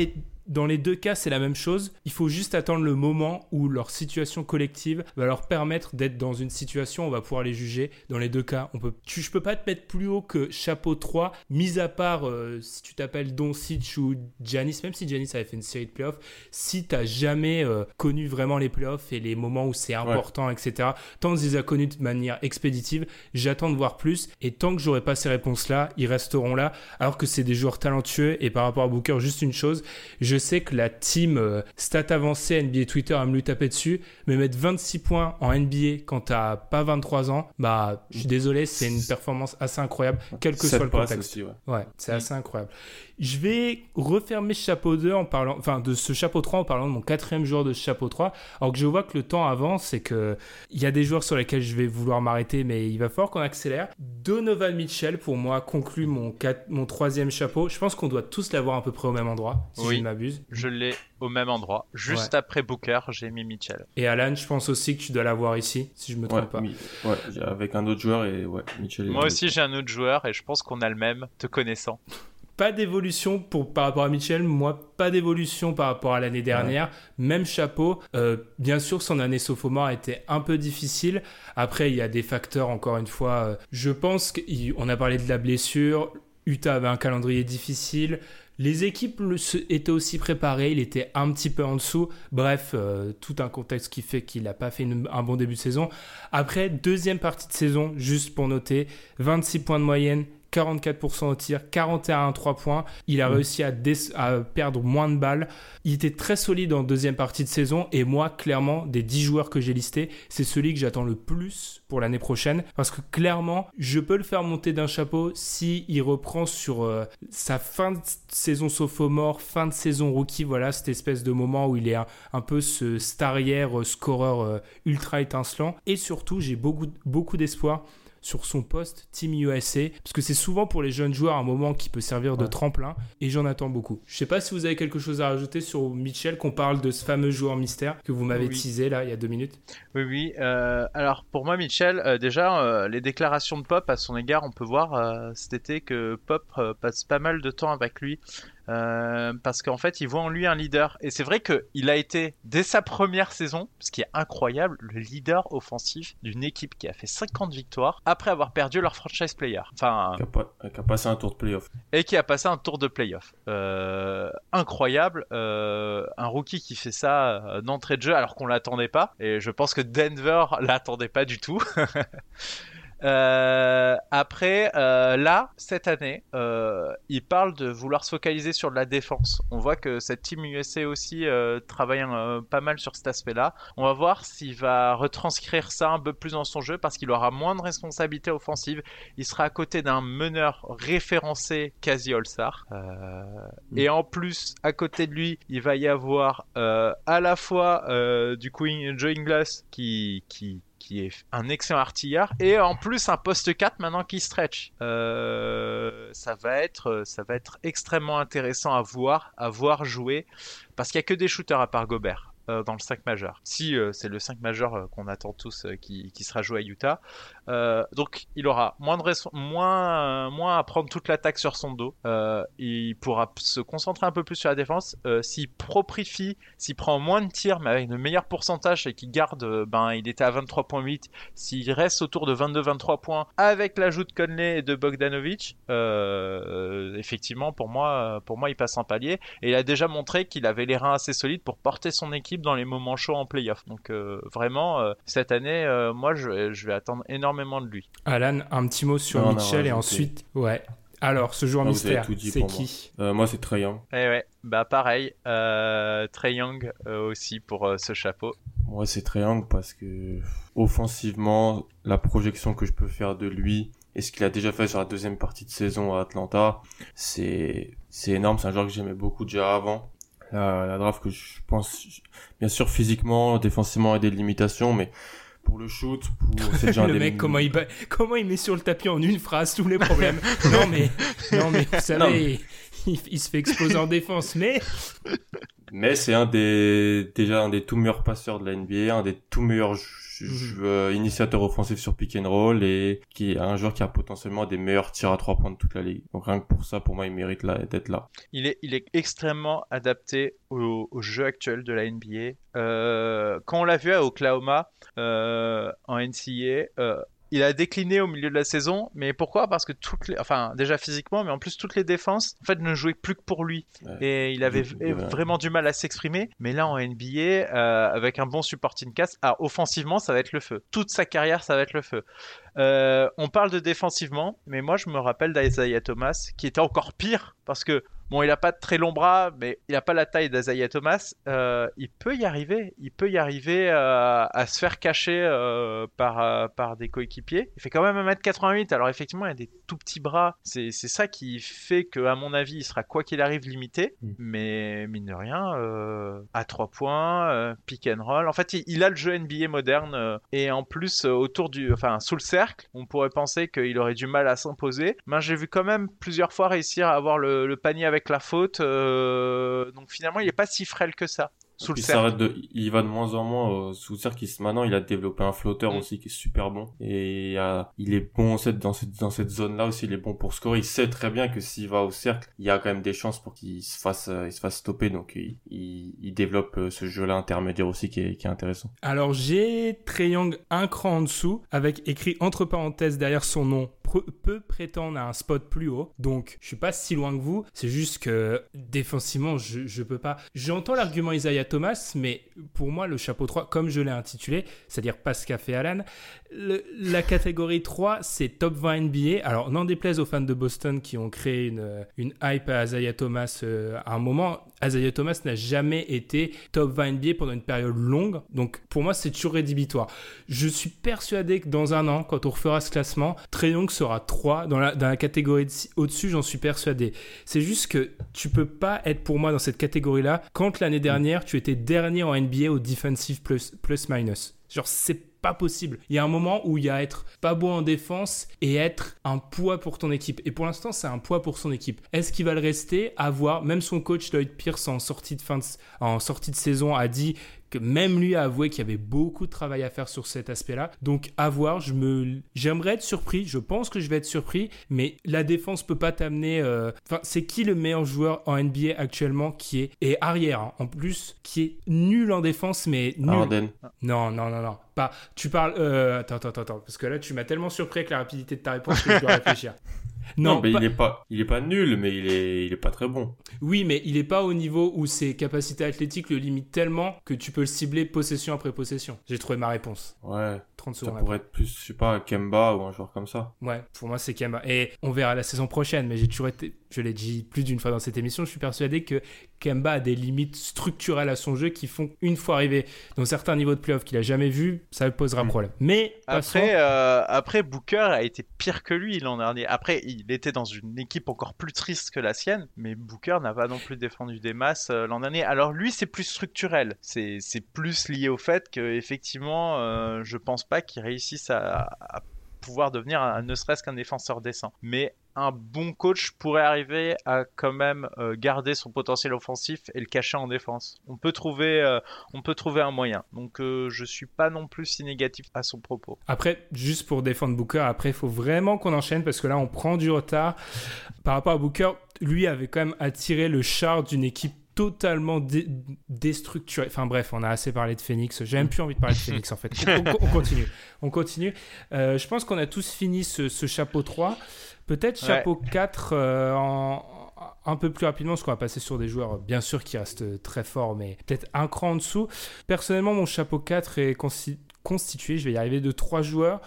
dans les 2 cas, c'est la même chose. Il faut juste attendre le moment où leur situation collective va leur permettre d'être dans une situation où on va pouvoir les juger. Dans les 2 cas, je peux pas te mettre plus haut que chapeau 3, mis à part si tu t'appelles Doncic ou Giannis, même si Giannis avait fait une série de playoffs, si t'as jamais connu vraiment les playoffs et les moments où c'est important, etc. Tant qu'ils les a connus de manière expéditive, j'attends de voir plus. Et tant que j'aurai pas ces réponses-là, ils resteront là, alors que c'est des joueurs talentueux. Et par rapport à Booker, juste une chose, je sais que la team stat avancée NBA Twitter va me lui taper dessus, mais mettre 26 points en NBA quand t'as pas 23 ans, bah je suis désolé, c'est une performance assez incroyable, quel que soit le contexte. Aussi, ouais, c'est assez incroyable. Je vais refermer chapeau 2 en parlant, enfin de ce chapeau 3 en parlant de mon 4e joueur de ce chapeau 3, alors que je vois que le temps avance et qu'il y a des joueurs sur lesquels je vais vouloir m'arrêter, mais il va falloir qu'on accélère. Donovan Mitchell, pour moi, conclut mon 3e chapeau. Je pense qu'on doit tous l'avoir à peu près au même endroit, si je ne m'abuse. Je l'ai au même endroit. Juste après Booker, j'ai mis Mitchell. Et Alan, je pense aussi que tu dois l'avoir ici, si je me trompe pas. Ouais, avec un autre joueur et Mitchell. Moi aussi, j'ai un autre joueur et je pense qu'on a le même, te connaissant. Pas d'évolution par rapport à Mitchell, moi pas d'évolution par rapport à l'année dernière, même chapeau. Bien sûr, son année sophomore était un peu difficile. Après, il y a des facteurs, encore une fois. Je pense qu'on a parlé de la blessure. Utah avait un calendrier difficile. Les équipes étaient aussi préparées, il était un petit peu en dessous. Bref, tout un contexte qui fait qu'il n'a pas fait un bon début de saison. Après, 2e partie de saison, juste pour noter, 26 points de moyenne, 44% au tir, 41 à 3 points. Il a réussi à perdre moins de balles. Il était très solide en deuxième partie de saison. Et moi, clairement, des 10 joueurs que j'ai listés, c'est celui que j'attends le plus pour l'année prochaine. Parce que clairement, je peux le faire monter d'un chapeau si il reprend sur sa fin de saison sophomore, fin de saison rookie. Voilà, cette espèce de moment où il est un peu ce star-arrière, scoreur ultra étincelant. Et surtout, j'ai beaucoup d'espoir sur son poste Team USA, parce que c'est souvent pour les jeunes joueurs un moment qui peut servir de tremplin, et j'en attends beaucoup. Je sais pas si vous avez quelque chose à rajouter sur Mitchell, qu'on parle de ce fameux joueur mystère que vous m'avez teasé là il y a 2 minutes. Alors pour moi Mitchell, déjà les déclarations de Pop à son égard, on peut voir cet été que Pop passe pas mal de temps avec lui. Parce qu'en fait il voit en lui un leader, et c'est vrai qu'il a été dès sa première saison, ce qui est incroyable, le leader offensif d'une équipe qui a fait 50 victoires après avoir perdu leur franchise player, enfin, qui a passé un tour de playoff incroyable, un rookie qui fait ça d'entrée de jeu alors qu'on l'attendait pas, et je pense que Denver l'attendait pas du tout. Après, là, cette année, il parle de vouloir se focaliser sur de la défense. On voit que cette team USA aussi travaille pas mal sur cet aspect-là. On va voir s'il va retranscrire ça un peu plus dans son jeu, parce qu'il aura moins de responsabilités offensives. Il sera à côté d'un meneur référencé quasi All-Star. Et en plus, à côté de lui, il va y avoir à la fois du coup Joe Ingles qui est un excellent artilleur, et en plus un poste 4 maintenant qui stretch. Ça va être extrêmement intéressant à voir jouer, parce qu'il n'y a que des shooters à part Gobert dans le 5 majeur. Si c'est le 5 majeur qu'on attend tous qui sera joué à Utah. Donc il aura moins à prendre toute l'attaque sur son dos. Il pourra se concentrer un peu plus sur la défense. S'il proprifie, s'il prend moins de tirs mais avec de meilleurs pourcentages, et qu'il garde, il était à 23.8, s'il reste autour de 22-23 points avec l'ajout de Conley et de Bogdanovic, effectivement pour moi il passe un palier, et il a déjà montré qu'il avait les reins assez solides pour porter son équipe dans les moments chauds en play-off. Donc vraiment cette année, moi je vais attendre énormément de lui. Alan, un petit mot sur Mitchell et ensuite Alors, ce joueur mystère, c'est qui ? Moi, c'est Trae Young. Eh ouais, pareil, Trae Young aussi pour ce chapeau. Moi, c'est Trae Young parce que offensivement, la projection que je peux faire de lui et ce qu'il a déjà fait sur la deuxième partie de saison à Atlanta, c'est énorme. C'est un joueur que j'aimais beaucoup déjà avant la draft, que je pense, bien sûr, physiquement, défensivement, il y a des limitations, mais pour le shoot, c'est déjà le mec, comment il met sur le tapis en une phrase tous les problèmes. non mais vous savez, il se fait exploser en défense, mais c'est un des tout meilleurs passeurs de la NBA, un des tout meilleurs initiateur offensif sur pick and roll, et qui est un joueur qui a potentiellement des meilleurs tirs à 3 points de toute la ligue. Donc rien que pour ça, pour moi, il mérite d'être là. Il est extrêmement adapté au jeu actuel de la NBA. Quand on l'a vu à Oklahoma en NCAA, il a décliné au milieu de la saison, mais pourquoi ? Parce que déjà physiquement, mais en plus toutes les défenses, en fait, ne jouaient plus que pour lui. Ouais, et il avait vraiment du mal à s'exprimer. Mais là, en NBA, avec un bon supporting cast, offensivement, ça va être le feu. Toute sa carrière, ça va être le feu. On parle de défensivement, mais moi, je me rappelle d'Isaiah Thomas, qui était encore pire, parce que il n'a pas de très long bras, mais il n'a pas la taille d'Isaiah Thomas. Il peut y arriver à se faire cacher par des coéquipiers. Il fait quand même 1m88, alors effectivement, il a des tout petits bras. C'est ça qui fait qu'à mon avis, il sera, quoi qu'il arrive, limité. Mais mine de rien, à 3 points, pick and roll. En fait, il a le jeu NBA moderne. Et en plus, sous le cercle, on pourrait penser qu'il aurait du mal à s'imposer. Mais j'ai vu quand même plusieurs fois réussir à avoir le panier avec la faute, donc finalement il est pas si frêle que ça sous le cercle. Il va de moins en moins sous le cercle. Maintenant il a développé un flotteur aussi qui est super bon, et il est bon dans cette zone là aussi, il est bon pour scorer. Il sait très bien que s'il va au cercle, il y a quand même des chances pour qu'il se fasse stopper, donc il développe ce jeu là intermédiaire aussi qui est intéressant. Alors j'ai Trae Young un cran en dessous, avec écrit entre parenthèses derrière son nom peut prétendre à un spot plus haut. Donc, je suis pas si loin que vous. C'est juste que défensivement, je peux pas. J'entends l'argument Isaiah Thomas, mais pour moi, le chapeau 3, comme je l'ai intitulé, c'est-à-dire pas ce qu'a fait Alan, la catégorie 3, c'est top 20 NBA. Alors, n'en déplaise aux fans de Boston qui ont créé une hype à Isaiah Thomas à un moment, Isaiah Thomas n'a jamais été top 20 NBA pendant une période longue. Donc, pour moi, c'est toujours rédhibitoire. Je suis persuadé que dans un an, quand on refera ce classement, Trae Young sera 3 dans la catégorie au-dessus, j'en suis persuadé. C'est juste que tu peux pas être pour moi dans cette catégorie-là quand l'année dernière, tu étais dernier en NBA au defensive plus-minus. Genre, c'est pas possible. Il y a un moment où il y a être pas bon en défense et être un poids pour ton équipe. Et pour l'instant, c'est un poids pour son équipe. Est-ce qu'il va le rester? À voir. Même son coach Lloyd Pierce en sortie de saison a dit que même lui a avoué qu'il y avait beaucoup de travail à faire sur cet aspect-là. Donc, à voir. J'aimerais être surpris. Je pense que je vais être surpris. Mais la défense peut pas t'amener... c'est qui le meilleur joueur en NBA actuellement qui est arrière, hein, en plus, qui est nul en défense, mais nul. Harden. Non. Pas. Tu parles... Attends. Parce que là, tu m'as tellement surpris avec la rapidité de ta réponse que je dois réfléchir. Non, mais il est pas nul, mais il est pas très bon. Oui, mais il est pas au niveau où ses capacités athlétiques le limitent tellement que tu peux le cibler possession après possession. J'ai trouvé ma réponse. Ouais. 30 secondes. Ça pourrait être plus, je sais pas, Kemba ou un joueur comme ça. Ouais, pour moi c'est Kemba. Et on verra la saison prochaine, mais j'ai toujours été, je l'ai dit plus d'une fois dans cette émission, je suis persuadé que Kemba a des limites structurelles à son jeu qui font une fois arrivé dans certains niveaux de playoff qu'il a jamais vu, ça lui posera problème. Mais après Booker a été pire que lui l'an dernier. Après il était dans une équipe encore plus triste que la sienne, mais Booker n'a pas non plus défendu des masses l'an dernier. Alors lui, c'est plus structurel, c'est plus lié au fait qu'effectivement, je pense pas qu'il réussisse à pouvoir devenir ne serait-ce qu'un défenseur décent. Mais un bon coach pourrait arriver à quand même garder son potentiel offensif et le cacher en défense. On peut trouver un moyen. Donc je suis pas non plus si négatif à son propos. Après, juste pour défendre Booker, après il faut vraiment qu'on enchaîne parce que là on prend du retard. Par rapport à Booker, lui avait quand même attiré le char d'une équipe totalement déstructuré. Enfin bref, on a assez parlé de Phoenix. J'ai même plus envie de parler de Phoenix en fait. On continue. Je pense qu'on a tous fini ce chapeau 3. Peut-être chapeau 4 un peu plus rapidement, parce qu'on va passer sur des joueurs bien sûr qui restent très forts, mais peut-être un cran en dessous. Personnellement, mon chapeau 4 est constitué, je vais y arriver, de 3 joueurs.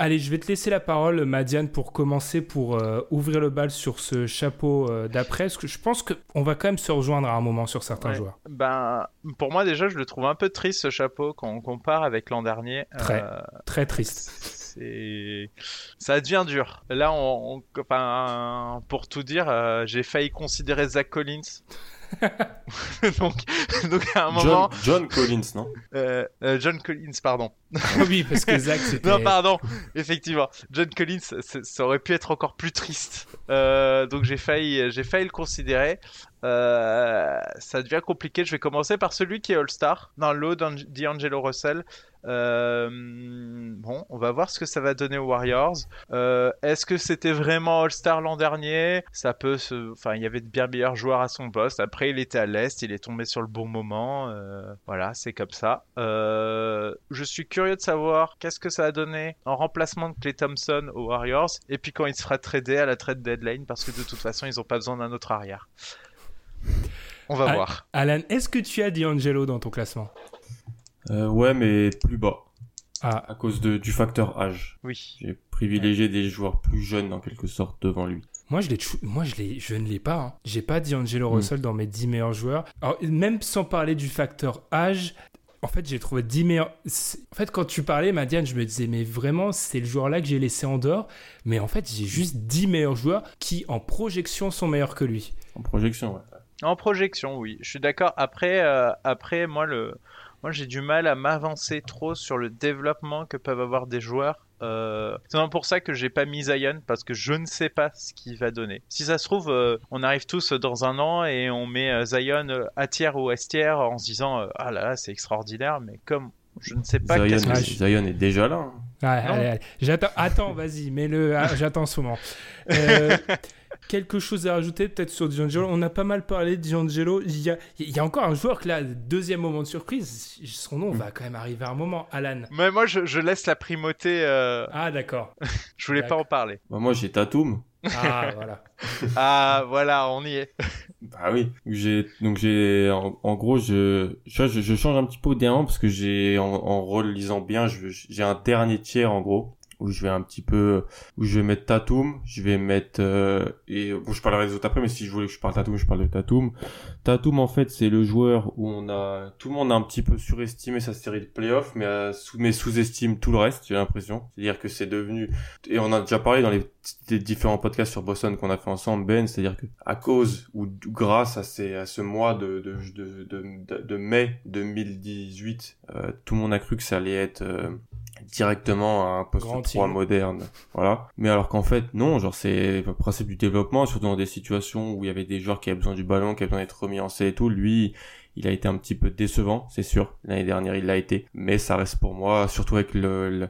Allez, je vais te laisser la parole, Madiane, pour commencer, pour ouvrir le bal sur ce chapeau d'après. Parce que je pense qu'on va quand même se rejoindre à un moment sur certains joueurs. Ben, pour moi, déjà, je le trouve un peu triste, ce chapeau, quand on compare avec l'an dernier. Très triste. Ça devient dur. Là, pour tout dire, j'ai failli considérer Zach Collins. donc à un moment... John Collins, non ? John Collins, pardon. Oui, parce que Zach, c'était... Non, pardon, effectivement. John Collins, ça aurait pu être encore plus triste. Donc j'ai failli le considérer. Ça devient compliqué. Je vais commencer par celui qui est All-Star, dans l'eau d'Angelo Russell. Bon, on va voir ce que ça va donner aux Warriors. Est-ce que c'était vraiment All-Star l'an dernier ? Enfin, il y avait de bien meilleurs joueurs à son poste. Après, il était à l'Est, il est tombé sur le bon moment. Voilà, c'est comme ça. Je suis curieux de savoir qu'est-ce que ça a donné en remplacement de Klay Thompson aux Warriors. Et puis quand il se fera trader à la trade deadline, parce que de toute façon, ils n'ont pas besoin d'un autre arrière. On va voir. Alan, est-ce que tu as D'Angelo dans ton classement ? Ouais, mais plus bas. À cause du facteur âge. Oui. J'ai privilégié des joueurs plus jeunes, en quelque sorte, devant lui. Je ne l'ai pas. Hein. J'ai pas D'Angelo Russell dans mes 10 meilleurs joueurs. Alors, même sans parler du facteur âge... En fait, j'ai trouvé 10 meilleurs... En fait, quand tu parlais, Madiane, je me disais, mais vraiment, c'est le joueur-là que j'ai laissé en dehors. Mais en fait, j'ai juste 10 meilleurs joueurs qui, en projection, sont meilleurs que lui. En projection, ouais. En projection, oui. Je suis d'accord. Après moi, j'ai du mal à m'avancer trop sur le développement que peuvent avoir des joueurs. C'est pour ça que j'ai pas mis Zion, parce que je ne sais pas ce qu'il va donner. Si ça se trouve, on arrive tous dans un an et on met Zion à tiers ou à tiers en se disant ah là là, c'est extraordinaire, mais comme je ne sais pas qu'est-ce que Zion est déjà là. Hein. Allez. J'attends, vas-y, mets-le. J'attends souvent. quelque chose à rajouter peut-être sur D'Angelo? On a pas mal parlé de D'Angelo. Il y a encore un joueur que là, deuxième moment de surprise, son nom va quand même arriver à un moment, Alan. Mais moi, je laisse la primauté. Ah, d'accord. Je voulais pas en parler. Bah, moi, j'ai Tatum. Ah, voilà. Ah, voilà, on y est. Bah oui. Donc j'ai en gros, je change un petit peu au dernier parce que j'ai, en relisant bien, j'ai un dernier tiers, en gros. Où je vais mettre Tatum, je vais mettre et bon, je parlerai des autres après, mais si je voulais que je parle Tatum, je parle de Tatum. Tatum, en fait, c'est le joueur où tout le monde a un petit peu surestimé sa série de playoffs, mais sous-estime tout le reste, j'ai l'impression. C'est-à-dire que c'est devenu, et on a déjà parlé dans les différents podcasts sur Boston qu'on a fait ensemble, Ben, c'est-à-dire que à cause ou grâce à ce mois de mai 2018, tout le monde a cru que ça allait être directement à un poste 3 moderne, voilà. Mais alors qu'en fait, non, genre c'est le principe du développement, surtout dans des situations où il y avait des joueurs qui avaient besoin du ballon, qui avaient besoin d'être remis en scène et tout. Lui, il a été un petit peu décevant, c'est sûr. L'année dernière, il l'a été. Mais ça reste pour moi, surtout avec le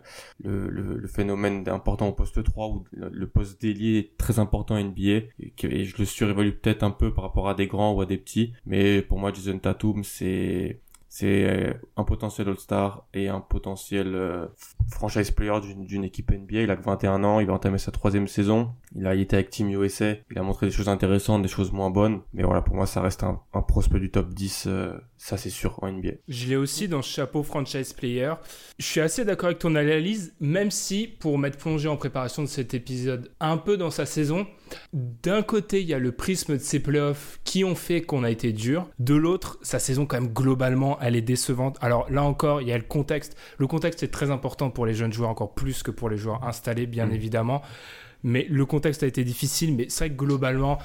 phénomène important au poste 3, où le poste d'ailier est très important à NBA. Et je le surévalue peut-être un peu par rapport à des grands ou à des petits. Mais pour moi, Jayson Tatum, c'est un potentiel All-Star et un potentiel franchise player d'une équipe NBA. Il a que 21 ans, il va entamer sa 3e saison. Il a été avec Team USA, il a montré des choses intéressantes, des choses moins bonnes. Mais voilà, pour moi, ça reste un prospect du top 10, ça c'est sûr, en NBA. Je l'ai aussi dans ce chapeau franchise player. Je suis assez d'accord avec ton analyse, même si, pour m'être plongé en préparation de cet épisode un peu dans sa saison, d'un côté, il y a le prisme de ses playoffs qui ont fait qu'on a été dur. De l'autre, sa saison, quand même, globalement, elle est décevante. Alors là encore, il y a le contexte. Le contexte est très important pour les jeunes joueurs, encore plus que pour les joueurs installés, bien évidemment. Mais le contexte a été difficile, mais c'est vrai que globalement,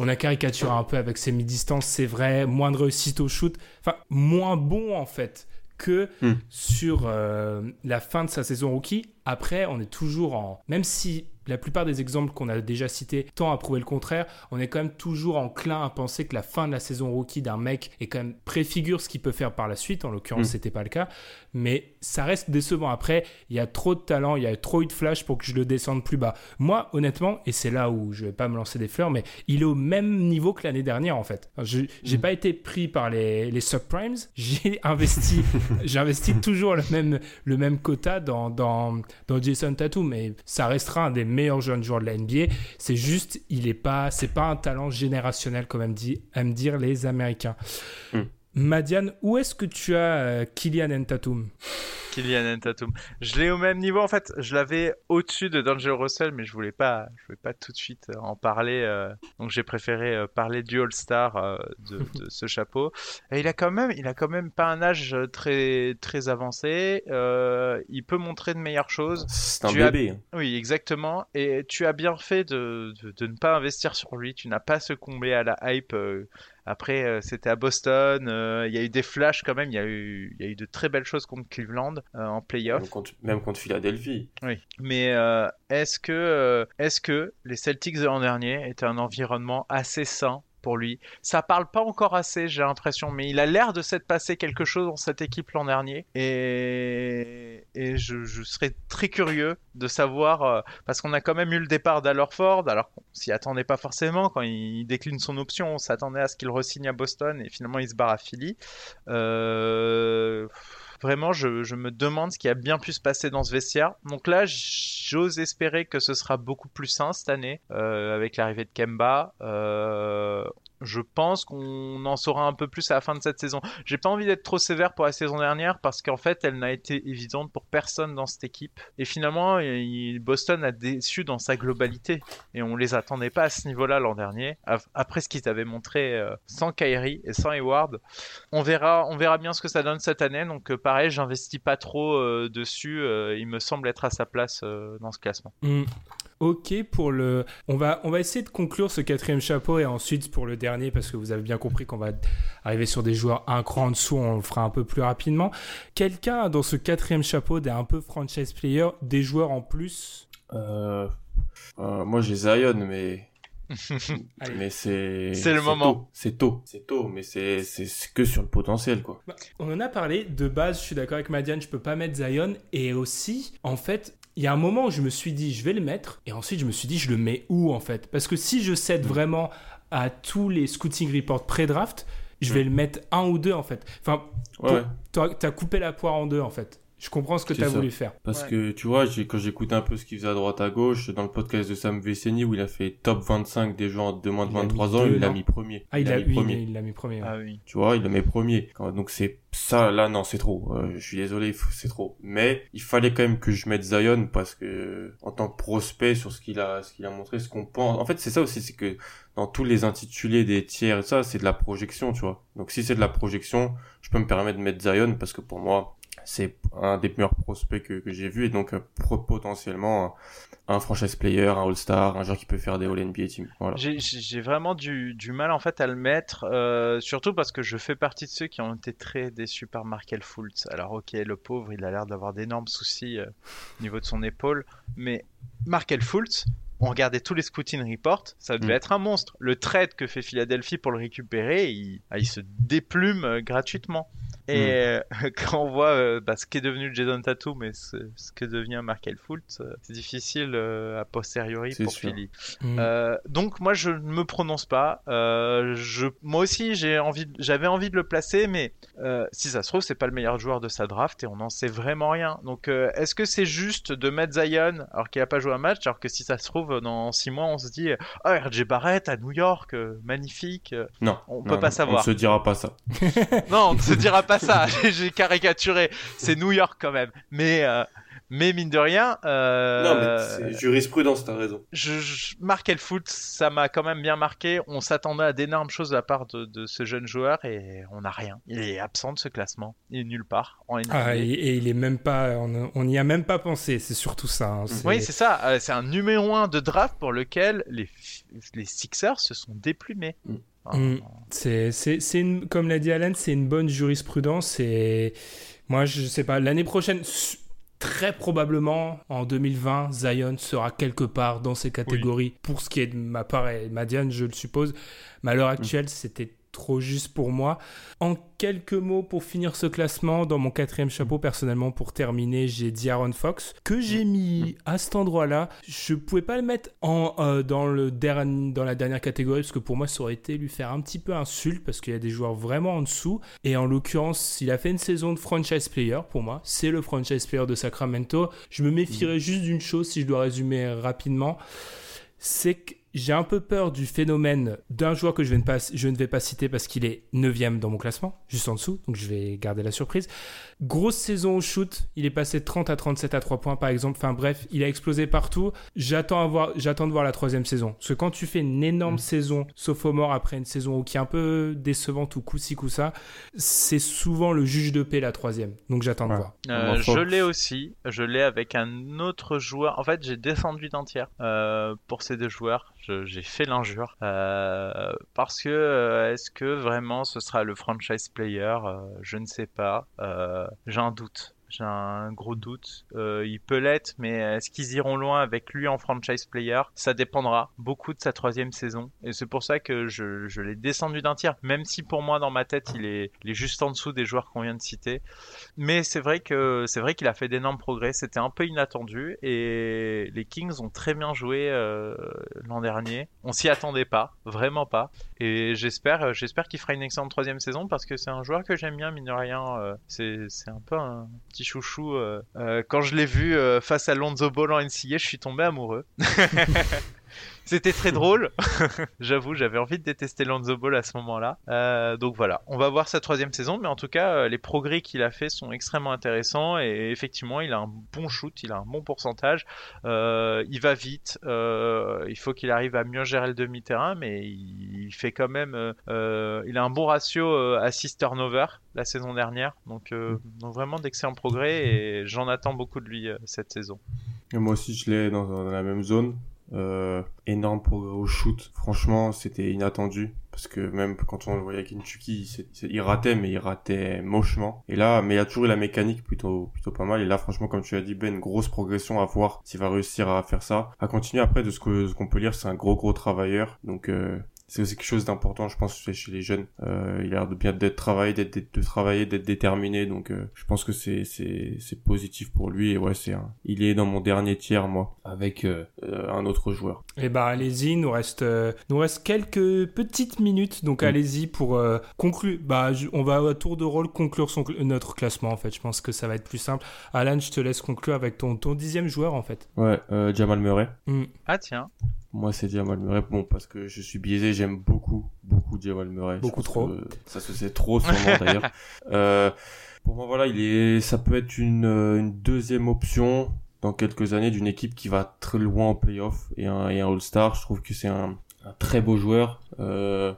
on a caricaturé un peu avec ses mi-distances, c'est vrai, moins de réussite au shoot, enfin, moins bon en fait que sur la fin de sa saison rookie. Après, on est toujours même si la plupart des exemples qu'on a déjà cités tend à prouver le contraire, on est quand même toujours enclin à penser que la fin de la saison rookie d'un mec est quand même préfigure ce qu'il peut faire par la suite. En l'occurrence, c'était pas le cas, mais ça reste décevant. Après, il y a trop de talent, il y a trop eu de flash pour que je le descende plus bas. Moi, honnêtement, et c'est là où je vais pas me lancer des fleurs, mais il est au même niveau que l'année dernière en fait. Enfin, j'ai pas été pris par les subprimes, j'investis toujours le même quota dans Jayson Tatum, mais ça restera un des meilleurs jeunes joueurs de la NBA. C'est juste, c'est pas un talent générationnel comme aiment dire les Américains. Madiane, où est-ce que tu as Kylian Ntatum? Kylian Ntatum, je l'ai au même niveau en fait. Je l'avais au-dessus de D'Angelo Russell, mais je voulais pas tout de suite en parler. Donc j'ai préféré parler du All-Star de ce chapeau. Et il a quand même pas un âge très très avancé. Il peut montrer de meilleures choses. C'est un bébé. Oui, exactement. Et tu as bien fait de ne pas investir sur lui. Tu n'as pas succombé à la hype. Après, c'était à Boston. Il y a eu des flashs quand même. Il y a eu de très belles choses contre Cleveland en playoff. Même contre Philadelphie. Oui. Mais est-ce que les Celtics de l'an dernier étaient un environnement assez sain pour lui? Ça parle pas encore assez, j'ai l'impression, mais il a l'air de s'être passé quelque chose dans cette équipe l'an dernier. Et je serais très curieux de savoir, parce qu'on a quand même eu le départ d'Alorford, alors qu'on s'y attendait pas forcément. Quand il décline son option, on s'attendait à ce qu'il re-signe à Boston, et finalement il se barre à Philly. Vraiment, je me demande ce qui a bien pu se passer dans ce vestiaire. Donc là, j'ose espérer que ce sera beaucoup plus sain cette année, avec l'arrivée de Kemba. Je pense qu'on en saura un peu plus à la fin de cette saison. J'ai pas envie d'être trop sévère pour la saison dernière, parce qu'en fait, elle n'a été évidente pour personne dans cette équipe. Et finalement, Boston a déçu dans sa globalité. Et on les attendait pas à ce niveau-là l'an dernier. Après ce qu'ils avaient montré sans Kyrie et sans Hayward, on verra bien ce que ça donne cette année. Donc pareil, j'investis pas trop dessus. Il me semble être à sa place dans ce classement. Ok, on va essayer de conclure ce quatrième chapeau, et ensuite pour le dernier, parce que vous avez bien compris qu'on va arriver sur des joueurs un cran en dessous, on le fera un peu plus rapidement. Quelqu'un dans ce quatrième chapeau d'un peu franchise player, des joueurs en plus? Moi j'ai Zion, mais... mais c'est le moment. C'est tôt, mais c'est que sur le potentiel, quoi. Bah, on en a parlé de base. Je suis d'accord avec Madiane, je peux pas mettre Zion, et aussi en fait il y a un moment où je me suis dit je vais le mettre, et ensuite je me suis dit je le mets où en fait, parce que si je cède vraiment à tous les scouting reports pré-draft, je vais le mettre un ou deux en fait. Enfin, ouais. T'as coupé la poire en deux en fait. Je comprends ce que tu as voulu faire. Parce que tu vois, quand j'écoutais un peu ce qu'il faisait à droite à gauche, dans le podcast de Sam Veceni où il a fait top 25 des gens de moins de 23 ans, il l'a mis premier. Ah, il l'a mis premier. Ah oui. Tu vois, il l'a mis premier. Donc c'est ça, là, non, c'est trop. Je suis désolé, c'est trop. Mais il fallait quand même que je mette Zion parce que, en tant que prospect sur ce qu'il a montré, ce qu'on pense. En fait, c'est ça aussi, c'est que dans tous les intitulés des tiers et ça, c'est de la projection, tu vois. Donc si c'est de la projection, je peux me permettre de mettre Zion parce que pour moi, c'est un des meilleurs prospects que j'ai vu, et donc potentiellement un franchise player, un all-star, un joueur qui peut faire des all-NBA team. Voilà. J'ai vraiment du mal en fait à le mettre, surtout parce que je fais partie de ceux qui ont été très déçus par Markelle Fultz. Alors ok, le pauvre, il a l'air d'avoir d'énormes soucis au niveau de son épaule, mais Markelle Fultz, on regardait tous les scouting reports, ça devait être un monstre. Le trade que fait Philadelphie pour le récupérer, il se déplume gratuitement. Et quand on voit ce qu'est devenu Jayson Tatum et ce que devient Markelle Fultz, c'est difficile a posteriori c'est pour sûr. Philly. Donc moi je ne me prononce pas. Moi aussi j'avais envie de le placer, mais si ça se trouve c'est pas le meilleur joueur de sa draft et on n'en sait vraiment rien. Donc est-ce que c'est juste de mettre Zion alors qu'il n'a pas joué un match, alors que si ça se trouve dans 6 mois on se dit RJ Barrett à New York, magnifique. Non, on peut pas savoir. On se dira pas ça. Non, on ne se dira pas ça, j'ai caricaturé, c'est New York quand même, mais mine de rien non mais c'est jurisprudence, t'as raison. Markelle Fultz, ça m'a quand même bien marqué, on s'attendait à d'énormes choses de la part de ce jeune joueur et on n'a rien, il est absent de ce classement, il est nulle part en NBA. Et il est même pas, on n'y a même pas pensé, c'est surtout ça hein, c'est... Oui c'est ça, c'est un numéro 1 de draft pour lequel les Sixers se sont déplumés. C'est une, comme l'a dit Alan, c'est une bonne jurisprudence et moi je sais pas, l'année prochaine très probablement en 2020 Zion sera quelque part dans ces catégories. Pour ce qui est de ma part et de Madiane je le suppose, mais à l'heure actuelle c'était trop juste pour moi. En quelques mots pour finir ce classement, dans mon 4e chapeau personnellement pour terminer, j'ai D'Aaron Fox que j'ai mis à cet endroit-là. Je pouvais pas le mettre dans la dernière catégorie parce que pour moi ça aurait été lui faire un petit peu insulte parce qu'il y a des joueurs vraiment en dessous et en l'occurrence il a fait une saison de franchise player, pour moi c'est le franchise player de Sacramento. Je me méfierais juste d'une chose si je dois résumer rapidement, c'est que j'ai un peu peur du phénomène d'un joueur que je ne vais pas citer parce qu'il est 9e dans mon classement, juste en dessous, donc je vais garder la surprise. Grosse saison au shoot, il est passé de 30 à 37 à 3 points par exemple, enfin bref, il a explosé partout. J'attends de voir la 3e saison, parce que quand tu fais une énorme saison sophomore après une saison qui est un peu décevante ou coup-ci coup-ça, c'est souvent le juge de paix la 3e, donc j'attends de voir. Je l'ai aussi, avec un autre joueur, en fait j'ai descendu d'entière pour ces deux joueurs. J'ai fait l'injure parce que est-ce que vraiment ce sera le franchise player, je ne sais pas, j'ai un doute. J'ai un gros doute. Il peut l'être, mais est-ce qu'ils iront loin avec lui en franchise player ? Ça dépendra beaucoup de sa 3e saison. Et c'est pour ça que je l'ai descendu d'un tiers. Même si pour moi, dans ma tête, il est juste en dessous des joueurs qu'on vient de citer. Mais c'est vrai qu'il a fait d'énormes progrès. C'était un peu inattendu. Et les Kings ont très bien joué l'an dernier. On s'y attendait pas. Vraiment pas. Et j'espère qu'il fera une excellente 3e saison parce que c'est un joueur que j'aime bien, mine de rien. C'est un peu un petit chouchou. Quand je l'ai vu face à Lonzo Ball en NCAA, je suis tombé amoureux. C'était très drôle. J'avoue, j'avais envie de détester Lonzo Ball à ce moment-là. Donc voilà, on va voir sa 3e saison. Mais en tout cas, les progrès qu'il a fait sont extrêmement intéressants. Et effectivement, il a un bon shoot, il a un bon pourcentage. Il va vite. Il faut qu'il arrive à mieux gérer le demi-terrain. Mais il fait quand même... il a un bon ratio assist-turnover la saison dernière. Donc vraiment d'excellents progrès. Et j'en attends beaucoup de lui cette saison. Et moi aussi, je l'ai dans la même zone. Énorme progrès au shoot, franchement c'était inattendu parce que même quand on le voyait à Kentucky il ratait, mais il ratait mochement, et là, mais il a toujours eu la mécanique plutôt pas mal, et là franchement comme tu as dit Ben, grosse progression, à voir s'il va réussir à faire ça, à continuer. Après de ce qu'on peut lire, c'est un gros travailleur, donc c'est aussi quelque chose d'important, je pense, chez les jeunes. Il a l'air de bien d'être déterminé, donc je pense que c'est positif pour lui. Et ouais, il est dans mon dernier tiers, moi, avec un autre joueur. Et bah allez-y, nous reste quelques petites minutes, donc allez-y pour conclure. Bah on va à tour de rôle conclure notre classement, en fait. Je pense que ça va être plus simple. Alan, je te laisse conclure avec ton dixième joueur, en fait. Ouais, Jamal Murray. Ah tiens. Moi, c'est Jamal Murray. Bon, parce que je suis biaisé, j'aime beaucoup Jamal Murray. Beaucoup trop. Ça se sait trop, son nom, d'ailleurs. Pour moi, voilà, ça peut être une deuxième option dans quelques années d'une équipe qui va très loin en playoff et un All-Star. Je trouve que c'est un très beau joueur,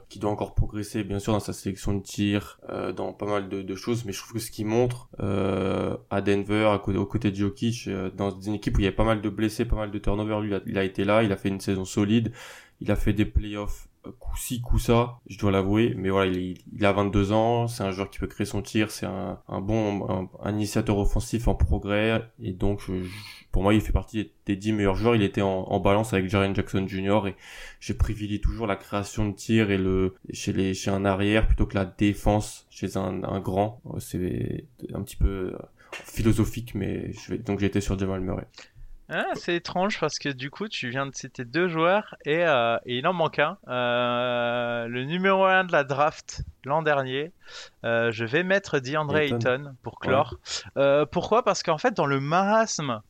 qui doit encore progresser, bien sûr, dans sa sélection de tir, dans pas mal de choses, mais je trouve que ce qu'il montre, à Denver, aux côtés de Jokic, dans une équipe où il y avait pas mal de blessés, pas mal de turnovers, lui, il a été là, il a fait une saison solide, il a fait des playoffs, coup-ci, coup-ça, je dois l'avouer, mais voilà, il a 22 ans, c'est un joueur qui peut créer son tir, c'est un bon initiateur offensif en progrès, et donc, pour moi, il fait partie des 10 meilleurs joueurs. Il était en balance avec Jaren Jackson Jr. et je privilégie toujours la création de tir et chez un arrière plutôt que la défense chez un grand. C'est un petit peu philosophique, mais donc j'étais sur Jamal Murray. Ah, c'est étrange parce que du coup tu viens de citer deux joueurs et il en manque un, le numéro 1 de la draft l'an dernier, je vais mettre DeAndre Ayton pour clore. Ouais. Pourquoi ? Parce qu'en fait dans le marasme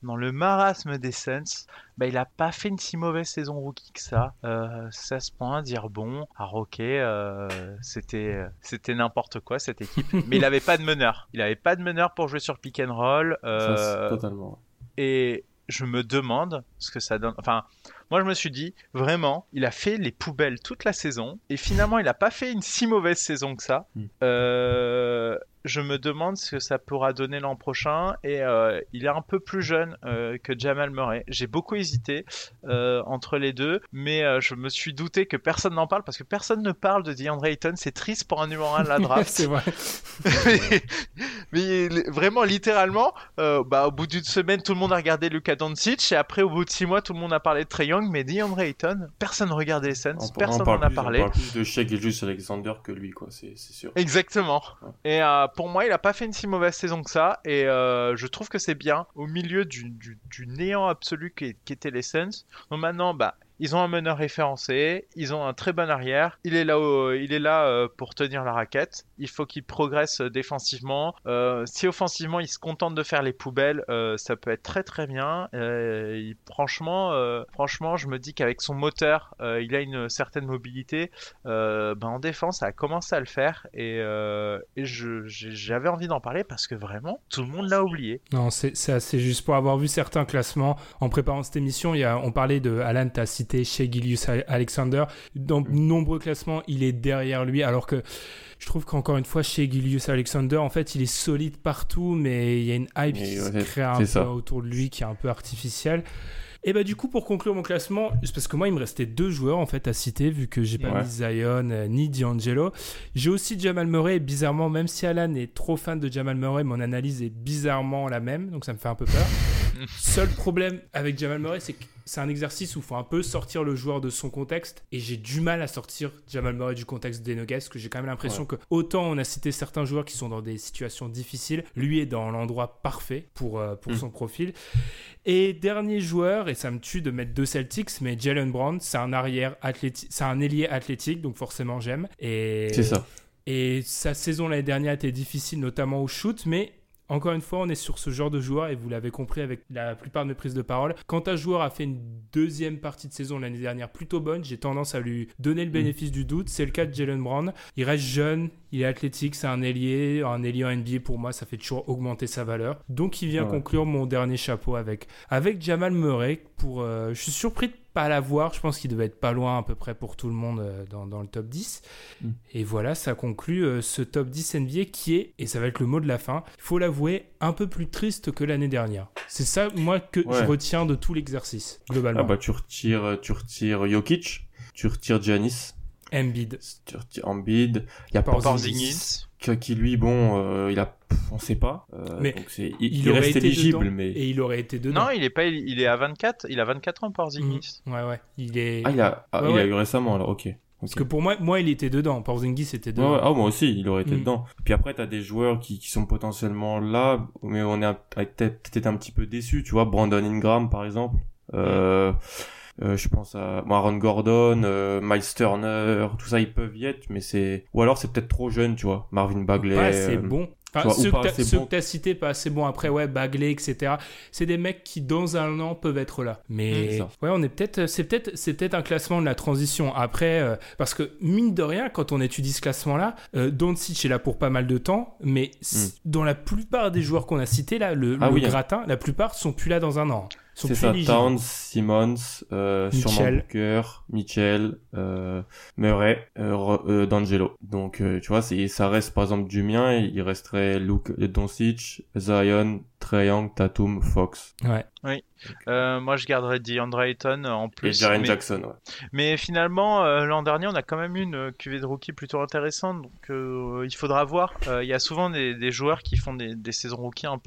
des Suns, bah, il a pas fait une si mauvaise saison rookie que ça, 16 points, dire bon, à roquer, c'était n'importe quoi cette équipe, mais il avait pas de meneur, pour jouer sur pick and roll, ça, c'est totalement. Et je me demande ce que ça donne. Enfin, moi je me suis dit, vraiment, il a fait les poubelles toute la saison et finalement il n'a pas fait une si mauvaise saison que ça. Je me demande ce que ça pourra donner l'an prochain et il est un peu plus jeune que Jamal Murray. J'ai beaucoup hésité entre les deux, mais je me suis douté que personne n'en parle parce que personne ne parle de DeAndre Ayton. C'est triste pour un numéro 1 de la draft. C'est vrai. mais vraiment, littéralement, au bout d'une semaine, tout le monde a regardé Luka Doncic et après, au bout de 6 mois, tout le monde a parlé de Trae Young, mais DeAndre Ayton, personne ne regardait les Suns, personne n'en a parlé. On parle plus de Shaq et Julius Alexander que lui, quoi. C'est sûr. Exactement. Ouais. Et pour moi, il n'a pas fait une si mauvaise saison que ça, et je trouve que c'est bien au milieu du néant absolu qu'étaient les Suns. Donc maintenant, ils ont un meneur référencé, ils ont un très bon arrière, il est là pour tenir la raquette, il faut qu'il progresse défensivement, si offensivement il se contente de faire les poubelles, ça peut être très très bien, franchement je me dis qu'avec son moteur, il a une certaine mobilité, en défense ça a commencé à le faire, et j'avais envie d'en parler parce que vraiment tout le monde l'a oublié. Non, c'est assez juste pour avoir vu certains classements, en préparant cette émission, on parlait de Alan Tassi, chez Gilius Alexander. Dans de nombreux classements, il est derrière lui, alors que je trouve qu'encore une fois, chez Gilius Alexander, en fait, il est solide partout, mais il y a une hype qui se crée un peu autour de lui, qui est un peu artificielle. Et du coup, pour conclure mon classement, parce que moi, il me restait deux joueurs, en fait, à citer, vu que j'ai pas mis Zion ni D'Angelo. J'ai aussi Jamal Murray, et bizarrement, même si Alan est trop fan de Jamal Murray, mon analyse est bizarrement la même, donc ça me fait un peu peur. Seul problème avec Jamal Murray, c'est que c'est un exercice où il faut un peu sortir le joueur de son contexte, et j'ai du mal à sortir Jamal Murray du contexte des Nuggets, parce que j'ai quand même l'impression que autant on a cité certains joueurs qui sont dans des situations difficiles, lui est dans l'endroit parfait pour son profil. Et dernier joueur, et ça me tue de mettre deux Celtics, mais Jaylen Brown, c'est un ailier athlétique, donc forcément j'aime. C'est ça. Et sa saison l'année dernière était difficile, notamment au shoot, mais encore une fois, on est sur ce genre de joueur et vous l'avez compris avec la plupart de mes prises de parole. Quand un joueur a fait une deuxième partie de saison l'année dernière plutôt bonne, j'ai tendance à lui donner le bénéfice du doute. C'est le cas de Jaylen Brown. Il reste jeune, il est athlétique, c'est un ailier en NBA pour moi, ça fait toujours augmenter sa valeur. Donc il vient conclure mon dernier chapeau avec Jamal Murray. Je suis surpris de pas l'avoir, je pense qu'il devait être pas loin à peu près pour tout le monde dans le top 10. Et voilà, ça conclut ce top 10 NBA qui est, et ça va être le mot de la fin, il faut l'avouer, un peu plus triste que l'année dernière. C'est ça, moi, que je retiens de tout l'exercice, globalement. Ah bah tu retires Jokic, tu retires Giannis, Embiid, il y a Porzingis qui lui, il a, on sait pas, mais donc il reste éligible, mais et il aurait été dedans. Non, il est à 24 ans Porzingis. Ouais, il est. Ah, il a eu récemment alors, ok. Parce que pour moi, il était dedans. Porzingis était dedans. Ah, moi aussi, il aurait été dedans. Et puis après, t'as des joueurs qui sont potentiellement là, mais on est peut-être un petit peu déçus. Tu vois, Brandon Ingram, par exemple. Je pense à Aaron Gordon, Miles Turner, tout ça, ils peuvent y être, mais c'est... Ou alors, c'est peut-être trop jeune, tu vois. Marvin Bagley. Ouais, c'est bon. Enfin, ceux que t'as cités, pas assez bon. Après, ouais, Bagley, etc. C'est des mecs qui, dans un an, peuvent être là. Mais ouais, on est peut-être... C'est peut-être un classement de la transition. Après, parce que, mine de rien, quand on étudie ce classement-là, Doncic est là pour pas mal de temps, mais dans la plupart des joueurs qu'on a cités, là, le gratin, la plupart sont plus là dans un an. C'est ça, éligibles. Towns, Simmons, sûrement Booker, Mitchell, Murray, D'Angelo. Donc, tu vois, ça reste, par exemple, du mien, il resterait Luka Doncic, Zion, Trae Young, Tatum, Fox. Ouais. Oui. Moi, je garderais DeAndre Ayton en plus. Et Jaren Jackson, ouais. Mais finalement, l'an dernier, on a quand même eu une cuvée de rookies plutôt intéressante. Donc, il faudra voir. Il y a souvent des joueurs qui font des saisons rookies un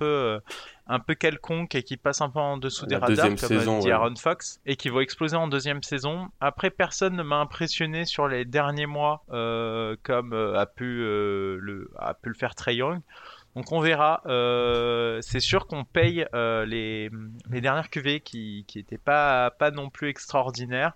peu quelconque et qui passe un peu en dessous des radars comme D'Aaron Fox et qui vont exploser en deuxième saison. Après, personne ne m'a impressionné sur les derniers mois comme a pu le faire Trae Young. Donc on verra, c'est sûr qu'on paye les dernières cuvées qui étaient pas non plus extraordinaires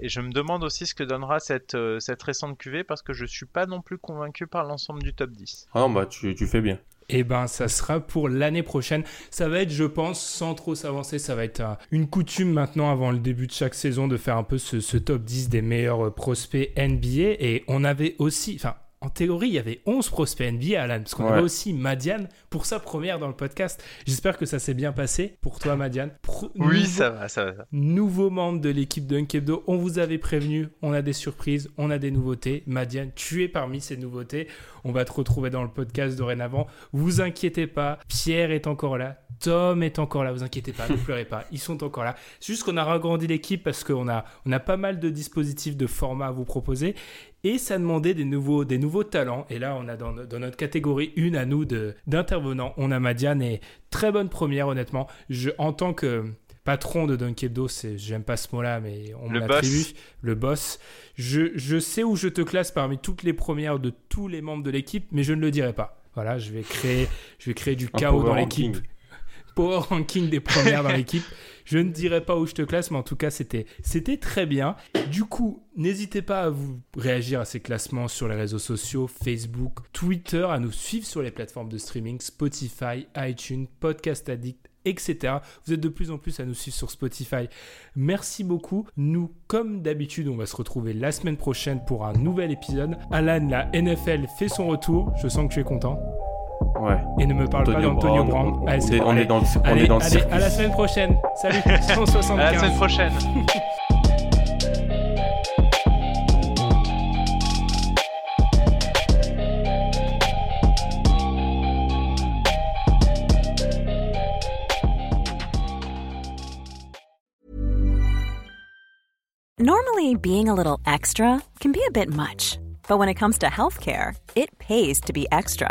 et je me demande aussi ce que donnera cette récente cuvée parce que je suis pas non plus convaincu par l'ensemble du top 10. Ah bah tu fais bien. Eh ben, ça sera pour l'année prochaine. Ça va être, je pense, sans trop s'avancer, ça va être une coutume maintenant avant le début de chaque saison de faire un peu ce top 10 des meilleurs prospects NBA et on avait aussi... En théorie, il y avait 11 prospects NBA, Alan, parce qu'on avait aussi Madiane pour sa première dans le podcast. J'espère que ça s'est bien passé pour toi, Madiane. Oui, ça va. Nouveau membre de l'équipe de Dunk Hebdo, on vous avait prévenu, on a des surprises, on a des nouveautés. Madiane, tu es parmi ces nouveautés. On va te retrouver dans le podcast dorénavant. Vous inquiétez pas, Pierre est encore là. Tom est encore là, vous inquiétez pas, ne pleurez pas, ils sont encore là. C'est juste qu'on a agrandi l'équipe parce qu'on a pas mal de dispositifs, de formats à vous proposer et ça demandait des nouveaux talents. Et là, on a dans notre catégorie une à nous d'intervenants. On a Madiane et très bonne première, honnêtement. En tant que patron de Dunk Hebdo, j'aime pas ce mot-là, mais on me l'attribue. Le boss. Je sais où je te classe parmi toutes les premières de tous les membres de l'équipe, mais je ne le dirai pas. Voilà, je vais créer du chaos dans l'équipe. Power ranking des premières dans l'équipe. Je ne dirai pas où je te classe, mais en tout cas, c'était très bien. Du coup, n'hésitez pas à vous réagir à ces classements sur les réseaux sociaux, Facebook, Twitter, à nous suivre sur les plateformes de streaming, Spotify, iTunes, Podcast Addict, etc. Vous êtes de plus en plus à nous suivre sur Spotify. Merci beaucoup. Nous, comme d'habitude, on va se retrouver la semaine prochaine pour un nouvel épisode. Alan, la NFL fait son retour. Je sens que tu es content. Ouais. Et ne me parle pas d'Antonio Brown. Allez, à la semaine prochaine. Salut, 175. À la semaine prochaine. Normally, being a little extra can be a bit much, but when it comes to healthcare, it pays to be extra.